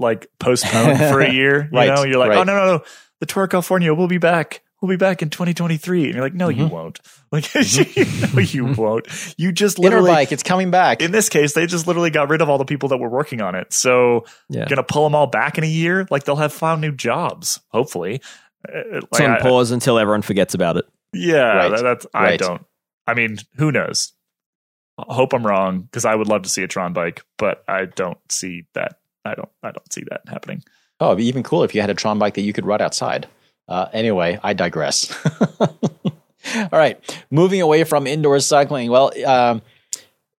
like postponed for a year, you know, you're like, right. Oh no, the Tour of California will be back. We'll be back in 2023. And you're like, no, mm-hmm. You won't. Like, mm-hmm. You won't. You just literally... Interbike, it's coming back. In this case, they just literally got rid of all the people that were working on it. So, going to pull them all back in a year? Like, they'll have found new jobs, hopefully. It's on pause until everyone forgets about it. Yeah, I don't... I mean, who knows? I hope I'm wrong, because I would love to see a Tron bike, but I don't see that. I don't see that happening. Oh, it'd be even cooler if you had a Tron bike that you could ride outside. Anyway, I digress. All right. Moving away from indoor cycling. Well,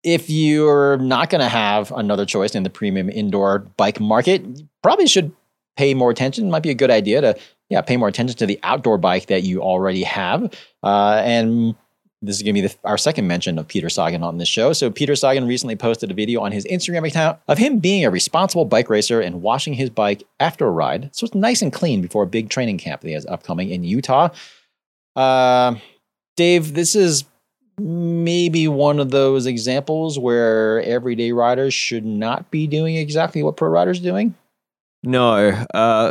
if you're not going to have another choice in the premium indoor bike market, you probably should pay more attention. It might be a good idea to pay more attention to the outdoor bike that you already have. And this is going to be our second mention of Peter Sagan on this show. So Peter Sagan recently posted a video on his Instagram account of him being a responsible bike racer and washing his bike after a ride. So it's nice and clean before a big training camp that he has upcoming in Utah. Dave, this is maybe one of those examples where everyday riders should not be doing exactly what pro riders are doing. No.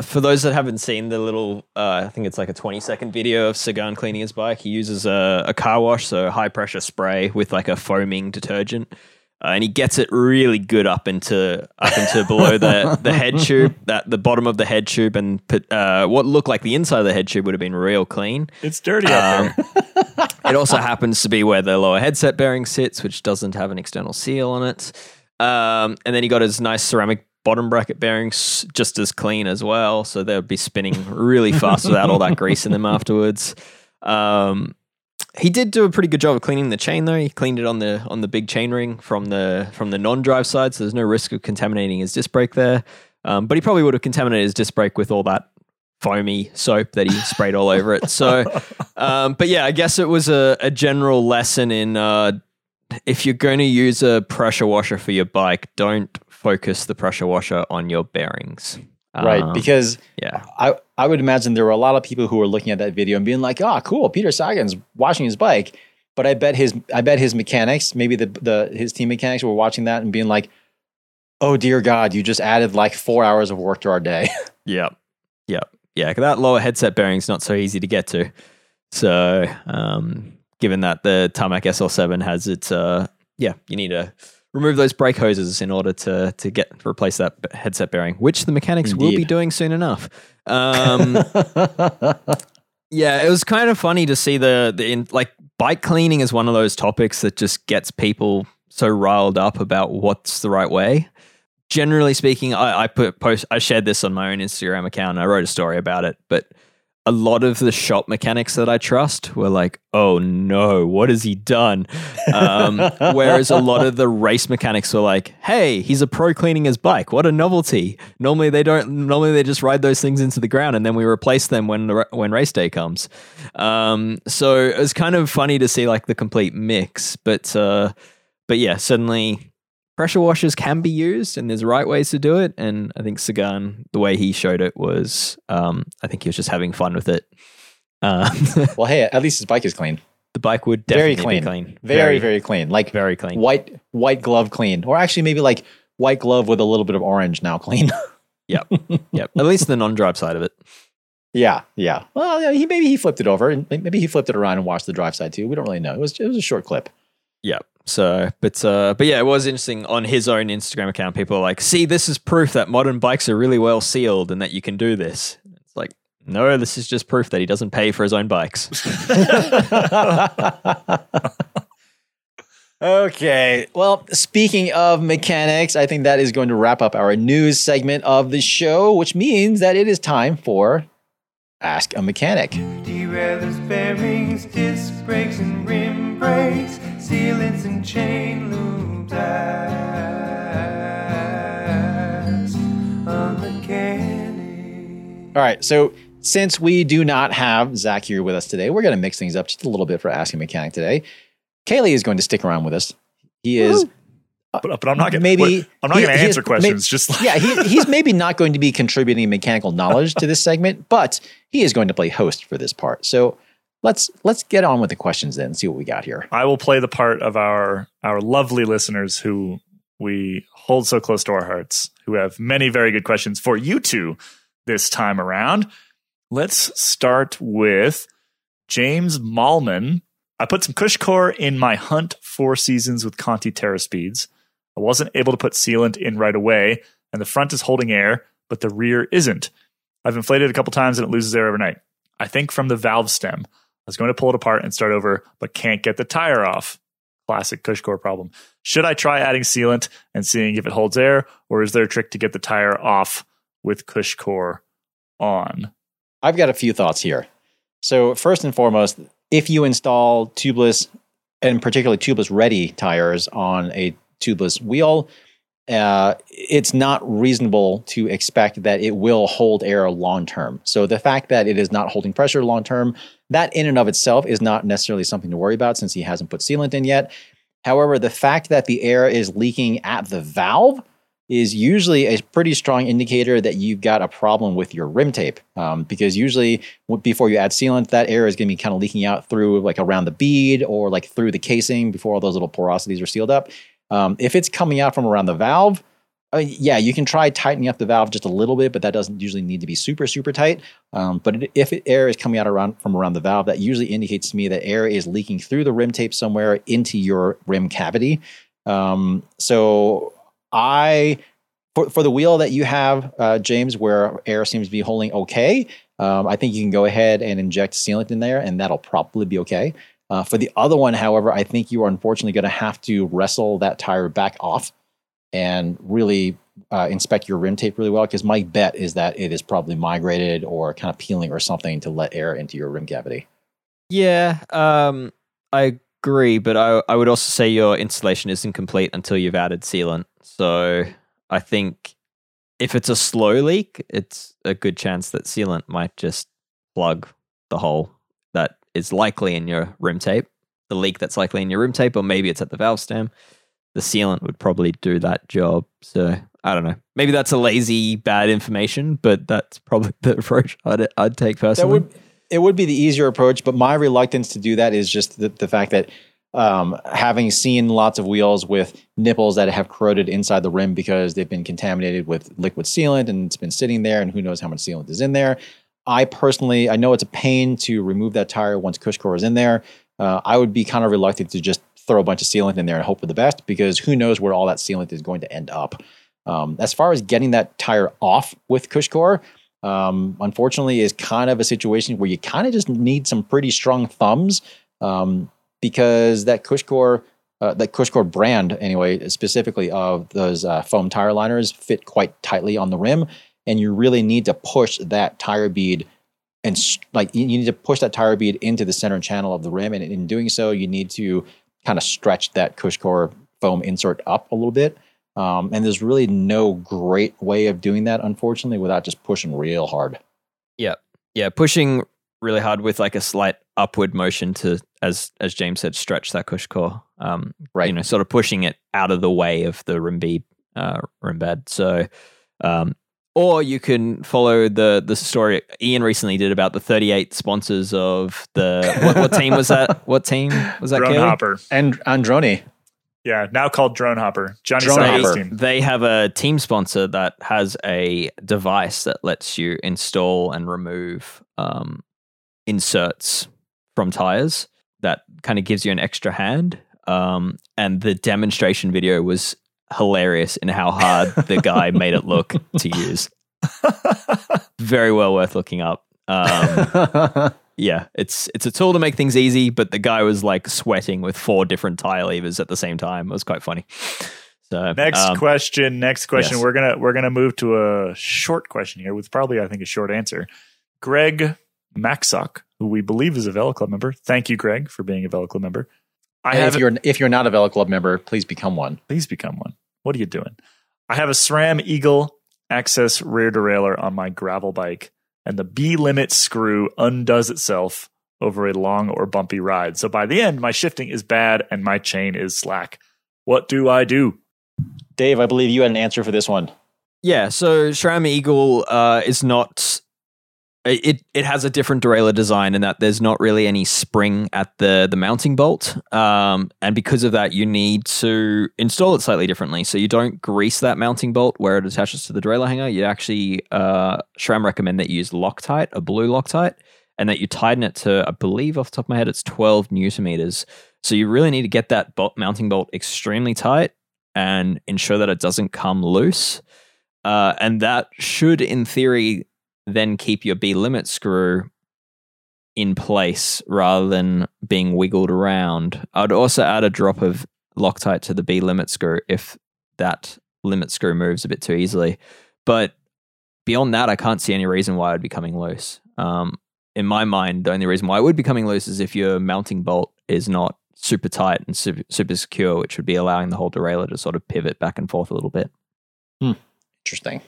For those that haven't seen the little, I think it's like a 20-second video of Sagan cleaning his bike, he uses a car wash, so high-pressure spray with like a foaming detergent, and he gets it really good up into below the head tube, that the bottom of the head tube, and what looked like the inside of the head tube would have been real clean. It's dirty up there. It also happens to be where the lower headset bearing sits, which doesn't have an external seal on it. And then he got his nice ceramic bottom bracket bearings just as clean as well, so they'll be spinning really fast without all that grease in them afterwards. He did do a pretty good job of cleaning the chain, though. He cleaned it on the big chain ring from the non-drive side, so there's no risk of contaminating his disc brake there. But he probably would have contaminated his disc brake with all that foamy soap that he sprayed all over it. So, but yeah, I guess it was a general lesson in if you're going to use a pressure washer for your bike, don't focus the pressure washer on your bearings. Right. Because I would imagine there were a lot of people who were looking at that video and being like, oh, cool, Peter Sagan's washing his bike. But I bet his mechanics, maybe his team mechanics were watching that and being like, oh dear God, you just added like 4 hours of work to our day. Yeah. That lower headset bearing's not so easy to get to. So given that the Tarmac SL7 has its you need to remove those brake hoses in order to replace that headset bearing, which the mechanics will be doing soon enough. It was kind of funny to see the bike cleaning is one of those topics that just gets people so riled up about what's the right way. Generally speaking, I shared this on my own Instagram account and I wrote a story about it, but a lot of the shop mechanics that I trust were like, oh no, what has he done? Whereas a lot of the race mechanics were like, hey, he's a pro cleaning his bike. What a novelty. Normally they just ride those things into the ground and then we replace them when race day comes. So it was kind of funny to see like the complete mix, but yeah, suddenly pressure washers can be used and there's right ways to do it. And I think Sagan, the way he showed it was, I think he was just having fun with it. Well, hey, at least his bike is clean. The bike would definitely be clean. Very, very clean. Like very clean. White glove clean. Or actually maybe like white glove with a little bit of orange now clean. Yep. At least the non-drive side of it. Yeah. Well, he flipped it over and maybe he flipped it around and washed the drive side too. We don't really know. It was a short clip. Yep. So, but yeah, it was interesting on his own Instagram account. People are like, see, this is proof that modern bikes are really well sealed and that you can do this. It's like, no, this is just proof that he doesn't pay for his own bikes. Okay. Well, speaking of mechanics, I think that is going to wrap up our news segment of the show, which means that it is time for Ask a Mechanic. Derailleurs, bearings, disc brakes, and rim brakes. Sealants and chain loops, ask a mechanic. All right, so Since we do not have Zach here with us today, we're going to mix things up just a little bit for Asking Mechanic today. Kaylee is going to stick around with us. He is... But I'm not going to answer questions. He's maybe not going to be contributing mechanical knowledge to this segment, but he is going to play host for this part. So let's get on with the questions then and see what we got here. I will play the part of our lovely listeners who we hold so close to our hearts, who have many very good questions for you two this time around. Let's start with James Malman. I put some Cushcore in my Hunt 4 Seasons with Conti Terra Speeds. I wasn't able to put sealant in right away, and the front is holding air, but the rear isn't. I've inflated a couple times and it loses air overnight. I think from the valve stem. I was going to pull it apart and start over, but can't get the tire off. Classic Cushcore problem. Should I try adding sealant and seeing if it holds air, or is there a trick to get the tire off with Cushcore on? I've got a few thoughts here. So first and foremost, if you install tubeless and particularly tubeless ready tires on a tubeless wheel, it's not reasonable to expect that it will hold air long term. So the fact that it is not holding pressure long term, that in and of itself is not necessarily something to worry about since he hasn't put sealant in yet. However, the fact that the air is leaking at the valve is usually a pretty strong indicator that you've got a problem with your rim tape, because usually before you add sealant, that air is going to be kind of leaking out through like around the bead or like through the casing before all those little porosities are sealed up. If it's coming out from around the valve, you can try tightening up the valve just a little bit, but that doesn't usually need to be super, super tight. But if air is coming out from around the valve, that usually indicates to me that air is leaking through the rim tape somewhere into your rim cavity. For the wheel that you have, James, where air seems to be holding okay, I think you can go ahead and inject sealant in there, and that'll probably be okay. For the other one, however, I think you are unfortunately going to have to wrestle that tire back off and really inspect your rim tape really well, because my bet is that it is probably migrated or kind of peeling or something to let air into your rim cavity. Yeah, I agree, but I would also say your installation isn't complete until you've added sealant. So I think if it's a slow leak, it's a good chance that sealant might just plug the hole that is likely in your rim tape, the leak that's likely in your rim tape, or maybe it's at the valve stem. The sealant would probably do that job. So I don't know. Maybe that's a lazy, bad information, but that's probably the approach I'd take personally. It would be the easier approach, but my reluctance to do that is just the fact that having seen lots of wheels with nipples that have corroded inside the rim because they've been contaminated with liquid sealant and it's been sitting there and who knows how much sealant is in there. I know it's a pain to remove that tire once Cushcore is in there. I would be kind of reluctant to just throw a bunch of sealant in there and hope for the best, because who knows where all that sealant is going to end up. As far as getting that tire off with Cushcore, unfortunately is kind of a situation where you kind of just need some pretty strong thumbs, because that Cushcore brand, anyway, specifically of those foam tire liners, fit quite tightly on the rim, and you really need to push that tire bead, and you need to push that tire bead into the center channel of the rim, and in doing so, you need to kind of stretch that Cushcore foam insert up a little bit. And there's really no great way of doing that, unfortunately, without just pushing real hard. Yeah, pushing really hard with like a slight upward motion to, as James said, stretch that Cushcore. Right. You know, sort of pushing it out of the way of the rim bed. So, or you can follow the story Ian recently did about the 38 sponsors of the what team was that? What team was that? Dronehopper and Androni. Yeah, now called Dronehopper. Johnny Sagan's team. They have a team sponsor that has a device that lets you install and remove inserts from tires. That kind of gives you an extra hand. And the demonstration video was hilarious in how hard the guy made it look to use. Very well worth looking up. Yeah, it's a tool to make things easy, but the guy was like sweating with 4 different tire levers at the same time. It was quite funny. So next question. Yes. We're gonna move to a short question here with probably, I think, a short answer. Greg Maxock, who we believe is a Velo Club member. Thank you, Greg, for being a Velo Club member. If you're not a Velo Club member, please become one. What are you doing? I have a SRAM Eagle Access rear derailleur on my gravel bike and the B-limit screw undoes itself over a long or bumpy ride. So by the end, my shifting is bad and my chain is slack. What do I do? Dave, I believe you had an answer for this one. Yeah, so SRAM Eagle is not... It has a different derailleur design in that there's not really any spring at the mounting bolt. And because of that, you need to install it slightly differently. So you don't grease that mounting bolt where it attaches to the derailleur hanger. You actually, SRAM recommend that you use Loctite, a blue Loctite, and that you tighten it to, I believe off the top of my head, it's 12 Newton meters. So you really need to get that mounting bolt extremely tight and ensure that it doesn't come loose. And that should, in theory... then keep your B limit screw in place rather than being wiggled around. I'd also add a drop of Loctite to the B limit screw if that limit screw moves a bit too easily. But beyond that, I can't see any reason why it would be coming loose. In my mind, the only reason why it would be coming loose is if your mounting bolt is not super tight and super secure, which would be allowing the whole derailleur to sort of pivot back and forth a little bit. Interesting.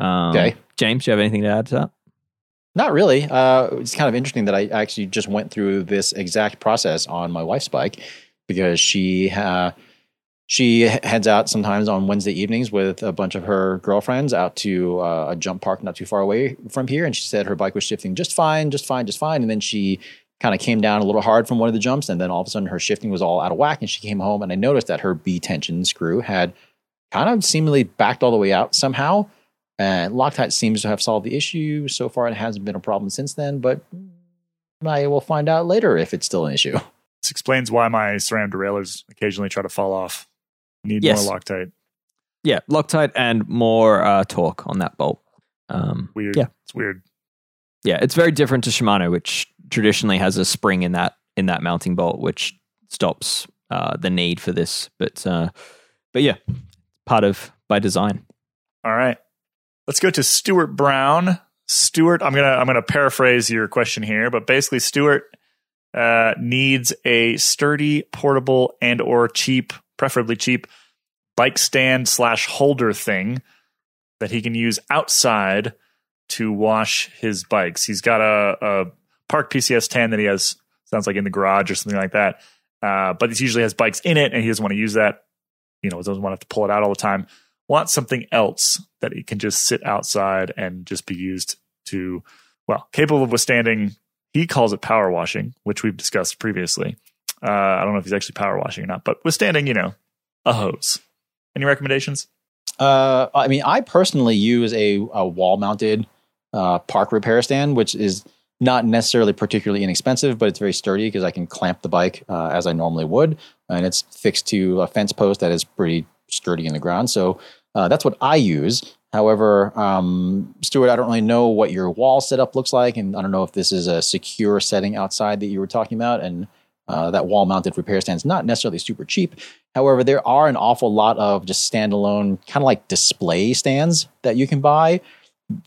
Okay. James, do you have anything to add to that? Not really. It's kind of interesting that I actually just went through this exact process on my wife's bike, because she heads out sometimes on Wednesday evenings with a bunch of her girlfriends out to a jump park not too far away from here. And she said her bike was shifting just fine. And then she kind of came down a little hard from one of the jumps. And then all of a sudden her shifting was all out of whack. And she came home and I noticed that her B tension screw had kind of seemingly backed all the way out somehow. And Loctite seems to have solved the issue. So far, it hasn't been a problem since then, but I will find out later if it's still an issue. This explains why my SRAM derailleurs occasionally try to fall off. Need more Loctite. Yeah, Loctite and more torque on that bolt. Weird. Yeah. It's weird. Yeah, it's very different to Shimano, which traditionally has a spring in that mounting bolt, which stops the need for this. But yeah, part of by design. All right. Let's go to Stuart Brown. Stuart, I'm gonna paraphrase your question here, but basically Stuart needs a sturdy, portable, and or cheap, preferably cheap, bike stand / holder thing that he can use outside to wash his bikes. He's got a Park PCS 10 that he has, sounds like in the garage or something like that, but it usually has bikes in it, and he doesn't want to use that. Doesn't want to have to pull it out all the time. Want something else that it can just sit outside and just be used to, capable of withstanding, he calls it power washing, which we've discussed previously. I don't know if he's actually power washing or not, but withstanding, a hose. Any recommendations? I personally use a wall-mounted park repair stand, which is not necessarily particularly inexpensive, but it's very sturdy because I can clamp the bike as I normally would, and it's fixed to a fence post that is pretty sturdy in the ground. So that's what I use. However, Stuart, I don't really know what your wall setup looks like, and I don't know if this is a secure setting outside that you were talking about, and that wall-mounted repair stand is not necessarily super cheap. However, there are an awful lot of just standalone, kind of like display stands that you can buy.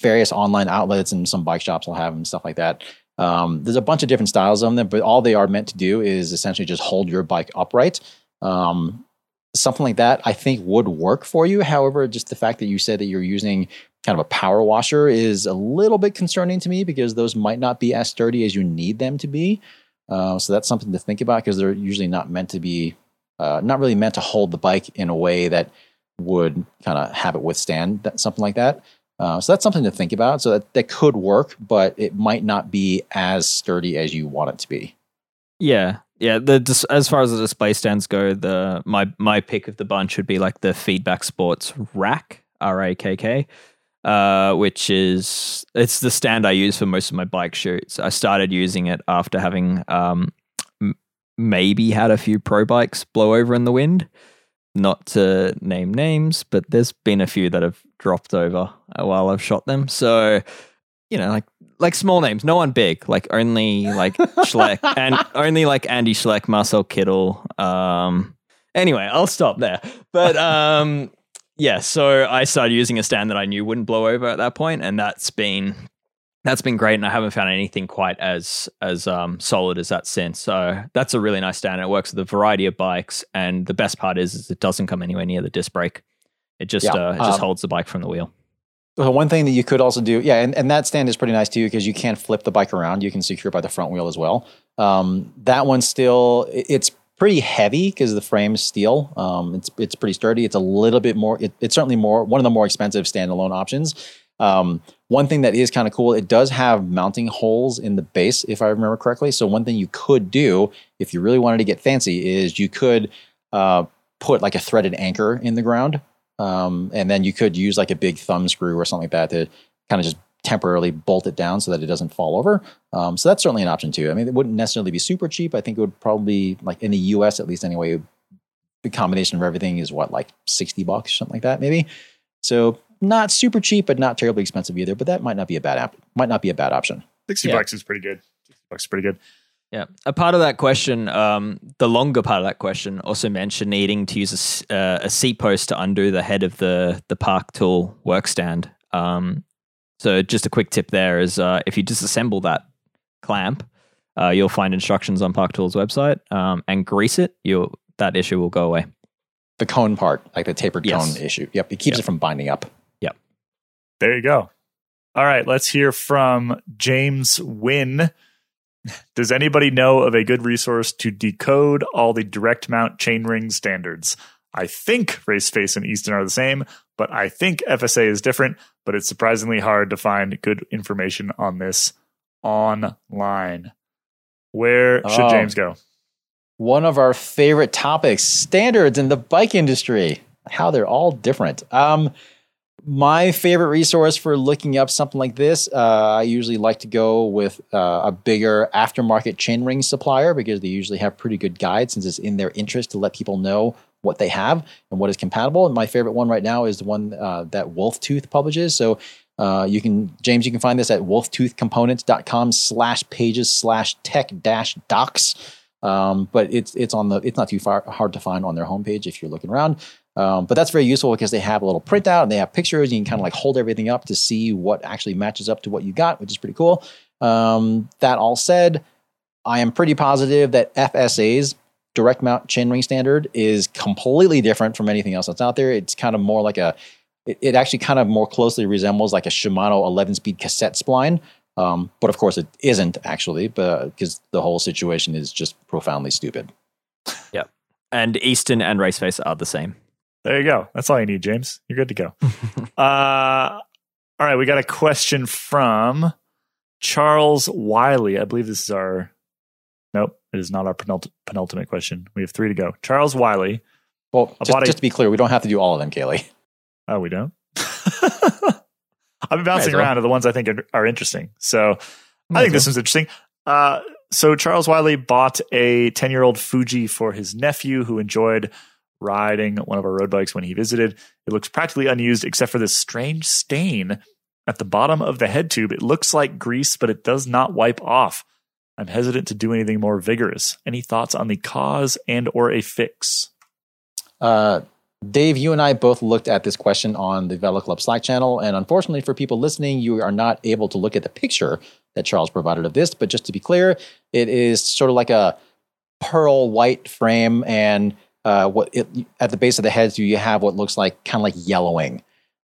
Various online outlets and some bike shops will have them, stuff like that. There's a bunch of different styles of them, but all they are meant to do is essentially just hold your bike upright. Something like that, I think, would work for you. However, just the fact that you said that you're using kind of a power washer is a little bit concerning to me, because those might not be as sturdy as you need them to be. So that's something to think about, because they're usually not meant to be, not really meant to hold the bike in a way that would kind of have it withstand something like that. So that's something to think about. So that could work, but it might not be as sturdy as you want it to be. Yeah. Yeah, as far as the display stands go, my pick of the bunch would be like the Feedback Sports Rack, RAKK, which is, it's the stand I use for most of my bike shoots. I started using it after having maybe had a few pro bikes blow over in the wind. Not to name names, but there's been a few that have dropped over while I've shot them. So, like small names, no one big, like only like Schleck and only like Andy Schleck, Marcel Kittel. Anyway, I'll stop there. But so I started using a stand that I knew wouldn't blow over at that point, and that's been great. And I haven't found anything quite as solid as that since. So that's a really nice stand. It works with a variety of bikes, and the best part is it doesn't come anywhere near the disc brake. It just holds the bike from the wheel. So one thing that you could also do, yeah, and that stand is pretty nice too because you can't flip the bike around. You can secure it by the front wheel as well. That one still, it's pretty heavy because the frame is steel. It's pretty sturdy. It's a little bit more, it's certainly more, one of the more expensive standalone options. One thing that is kind of cool, it does have mounting holes in the base, if I remember correctly. So one thing you could do if you really wanted to get fancy is you could put like a threaded anchor in the ground. And then you could use like a big thumb screw or something like that to kind of just temporarily bolt it down so that it doesn't fall over. So that's certainly an option too. I mean, it wouldn't necessarily be super cheap. I think it would probably, like in the US at least anyway, the combination of everything is what, like $60, something like that maybe. So not super cheap, but not terribly expensive either. But that might not be a bad app. Might not be a bad option. $60 is pretty good. $60 is pretty good. Yeah. A part of that question, the longer part of that question also mentioned needing to use a seat post to undo the head of the park tool work stand. So just a quick tip there is if you disassemble that clamp, you'll find instructions on Park Tool's website and grease it. That issue will go away. The cone part, like the tapered cone issue. Yep. It keeps it from binding up. Yep. There you go. All right. Let's hear from James Wynn. Does anybody know of a good resource to decode all the direct mount chainring standards? I think Raceface and Easton are the same, but I think FSA is different, but it's surprisingly hard to find good information on this online. Where should James go? One of our favorite topics, standards in the bike industry, how they're all different. My favorite resource for looking up something like this, I usually like to go with a bigger aftermarket chainring supplier because they usually have pretty good guides since it's in their interest to let people know what they have and what is compatible. And my favorite one right now is the one that Wolftooth publishes. So you can find this at wolftoothcomponents.com/pages/tech-docs. But it's not too hard to find on their homepage if you're looking around. But that's very useful because they have a little printout and they have pictures. You can kind of like hold everything up to see what actually matches up to what you got, which is pretty cool. That all said, I am pretty positive that FSA's direct mount chainring standard is completely different from anything else that's out there. It's kind of more like it actually kind of more closely resembles like a Shimano 11-speed cassette spline. But of course it isn't actually, because the whole situation is just profoundly stupid. Yeah. And Easton and Raceface are the same. There you go. That's all you need, James. You're good to go. All right. We got a question from Charles Wiley. I believe this is it is not our penultimate question. We have three to go. Charles Wiley. Well, just to be clear, we don't have to do all of them, Kaylee. Oh, we don't? I've been bouncing around to the ones I think are interesting. So I think this one's interesting. So Charles Wiley bought a 10-year-old Fuji for his nephew who enjoyed riding one of our road bikes when he visited. It looks practically unused except for this strange stain at the bottom of the head tube. It looks like grease, but it does not wipe off. I'm hesitant to do anything more vigorous. Any thoughts on the cause and or a fix? Dave, you and I both looked at this question on the Velo Club Slack channel, and unfortunately for people listening, you are not able to look at the picture that Charles provided of this, but just to be clear, it is sort of like a pearl white frame and at the base of the head, you have what looks like kind of like yellowing.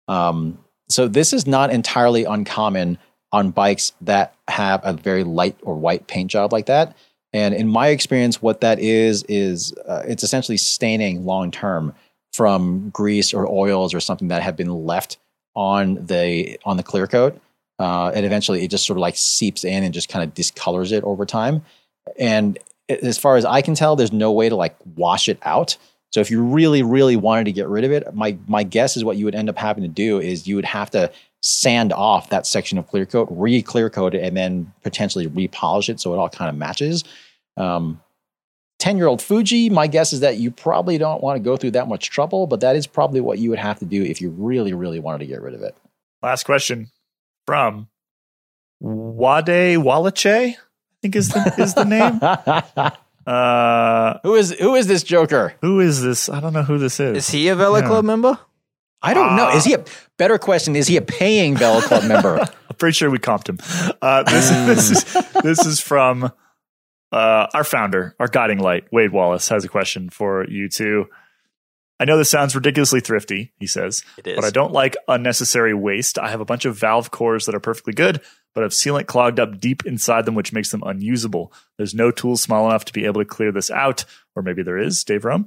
So this is not entirely uncommon on bikes that have a very light or white paint job like that. And in my experience, what that is it's essentially staining long-term from grease or oils or something that have been left on the clear coat. And eventually it just sort of like seeps in and just kind of discolors it over time. And as far as I can tell, there's no way to like wash it out. So if you really, really wanted to get rid of it, my guess is what you would end up having to do is you would have to sand off that section of clear coat, re-clear coat it, and then potentially repolish it so it all kind of matches. 10-year-old Fuji, my guess is that you probably don't want to go through that much trouble, but that is probably what you would have to do if you really, really wanted to get rid of it. Last question from Wade Wallace. I think is the name. Who is this joker? Who is this? I don't know who this is. Is he a Velo Club member? I don't know. Is he a better question? Is he a paying Velo Club member? I'm pretty sure we comped him. This is from our founder, our guiding light, Wade Wallace has a question for you two. I know this sounds ridiculously thrifty, he says, it is. But I don't like unnecessary waste. I have a bunch of valve cores that are perfectly good, but have sealant clogged up deep inside them, which makes them unusable. There's no tool small enough to be able to clear this out. Or maybe there is, Dave Rome.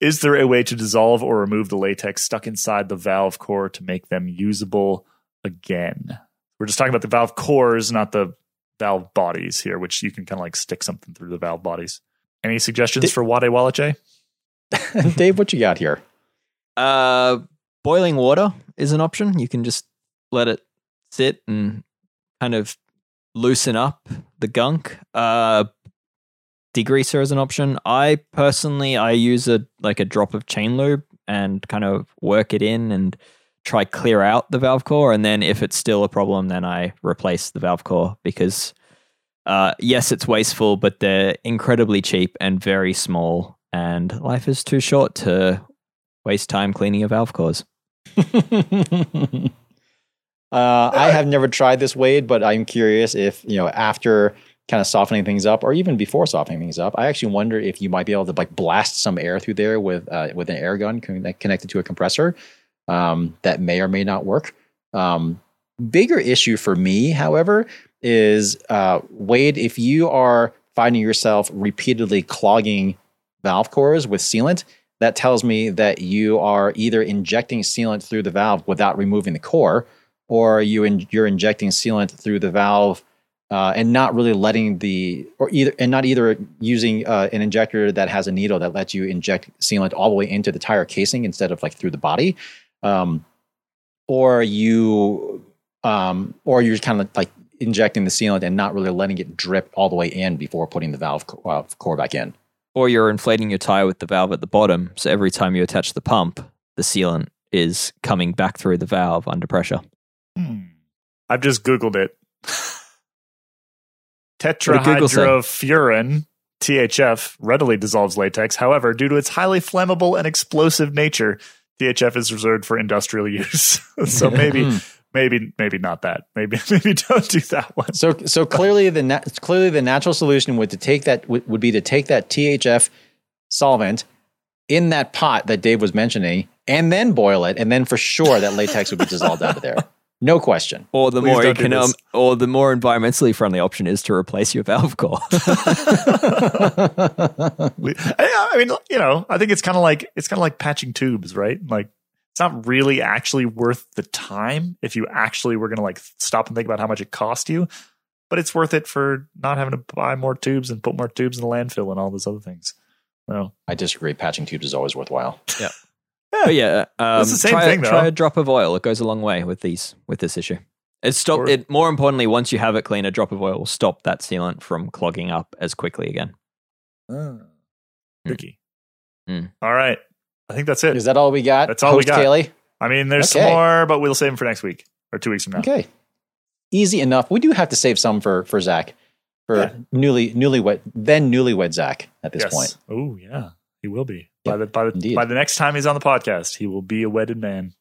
Is there a way to dissolve or remove the latex stuck inside the valve core to make them usable again? We're just talking about the valve cores, not the valve bodies here, which you can kind of like stick something through the valve bodies. Any suggestions for Wade Wallace? Dave, what you got here? Boiling water is an option. You can just let it sit and kind of loosen up the gunk. Degreaser is an option. I personally, use a drop of chain lube and kind of work it in and try clear out the valve core. And then if it's still a problem, then I replace the valve core because yes, it's wasteful, but they're incredibly cheap and very small. And life is too short to waste time cleaning your valve cores. I have never tried this, Wade, but I'm curious if, after kind of softening things up or even before softening things up, I actually wonder if you might be able to blast some air through there with an air gun connected to a compressor. That may or may not work. Bigger issue for me, however, is Wade, if you are finding yourself repeatedly clogging valve cores with sealant, that tells me that you are either injecting sealant through the valve without removing the core, or you're injecting sealant through the valve and not really letting using an injector that has a needle that lets you inject sealant all the way into the tire casing instead of through the body, or you're kind of injecting the sealant and not really letting it drip all the way in before putting the valve core back in. Or you're inflating your tire with the valve at the bottom, so every time you attach the pump, the sealant is coming back through the valve under pressure. I've just Googled it. Tetrahydrofuran, THF, readily dissolves latex. However, due to its highly flammable and explosive nature, THF is reserved for industrial use. So maybe not that. Maybe don't do that one. So clearly the natural solution would be to take that THF solvent in that pot that Dave was mentioning and then boil it, and then for sure that latex would be dissolved out of there. No question. Or the more environmentally friendly option is to replace your valve core. I mean, I think it's kind of like patching tubes, right? Like, it's not really actually worth the time if you actually were going to stop and think about how much it cost you, but it's worth it for not having to buy more tubes and put more tubes in the landfill and all those other things. So I disagree. Patching tubes is always worthwhile. Yeah. But yeah, it's the same thing, though. Try a drop of oil. It goes a long way with this issue. More importantly, once you have it clean, a drop of oil will stop that sealant from clogging up as quickly again. Tricky. All right. I think that's it. Is that all we got? That's all we got. Kaylee? I mean, there's some more, but we'll save them for next week or 2 weeks from now. Okay. Easy enough. We do have to save some for Zach, newlywed Zach at this point. Oh, yeah. He will be. By the next time he's on the podcast, he will be a wedded man.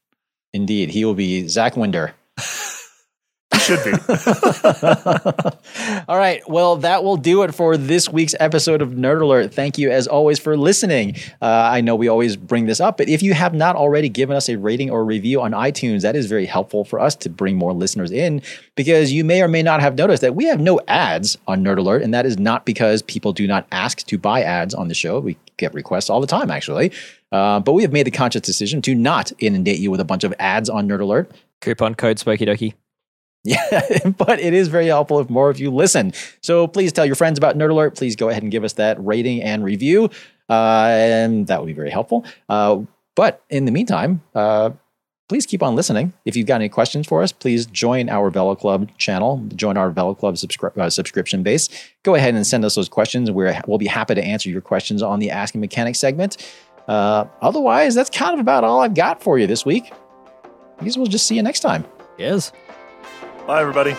Indeed. He will be Zach Winder. He should be. All right. Well, that will do it for this week's episode of Nerd Alert. Thank you, as always, for listening. I know we always bring this up, but if you have not already given us a rating or review on iTunes, that is very helpful for us to bring more listeners in, because you may or may not have noticed that we have no ads on Nerd Alert, and that is not because people do not ask to buy ads on the show. We get requests all the time, actually. But we have made the conscious decision to not inundate you with a bunch of ads on Nerd Alert. Coupon code SpokeyDokey. Yeah, but it is very helpful if more of you listen. So please tell your friends about Nerd Alert. Please go ahead and give us that rating and review. And that would be very helpful. But in the meantime, please keep on listening. If you've got any questions for us, please join our Velo Club channel, join our Velo Club subscription base. Go ahead and send us those questions. We'll be happy to answer your questions on the Asking Mechanics segment. Otherwise, that's kind of about all I've got for you this week. I guess we'll just see you next time. Yes. Bye, everybody.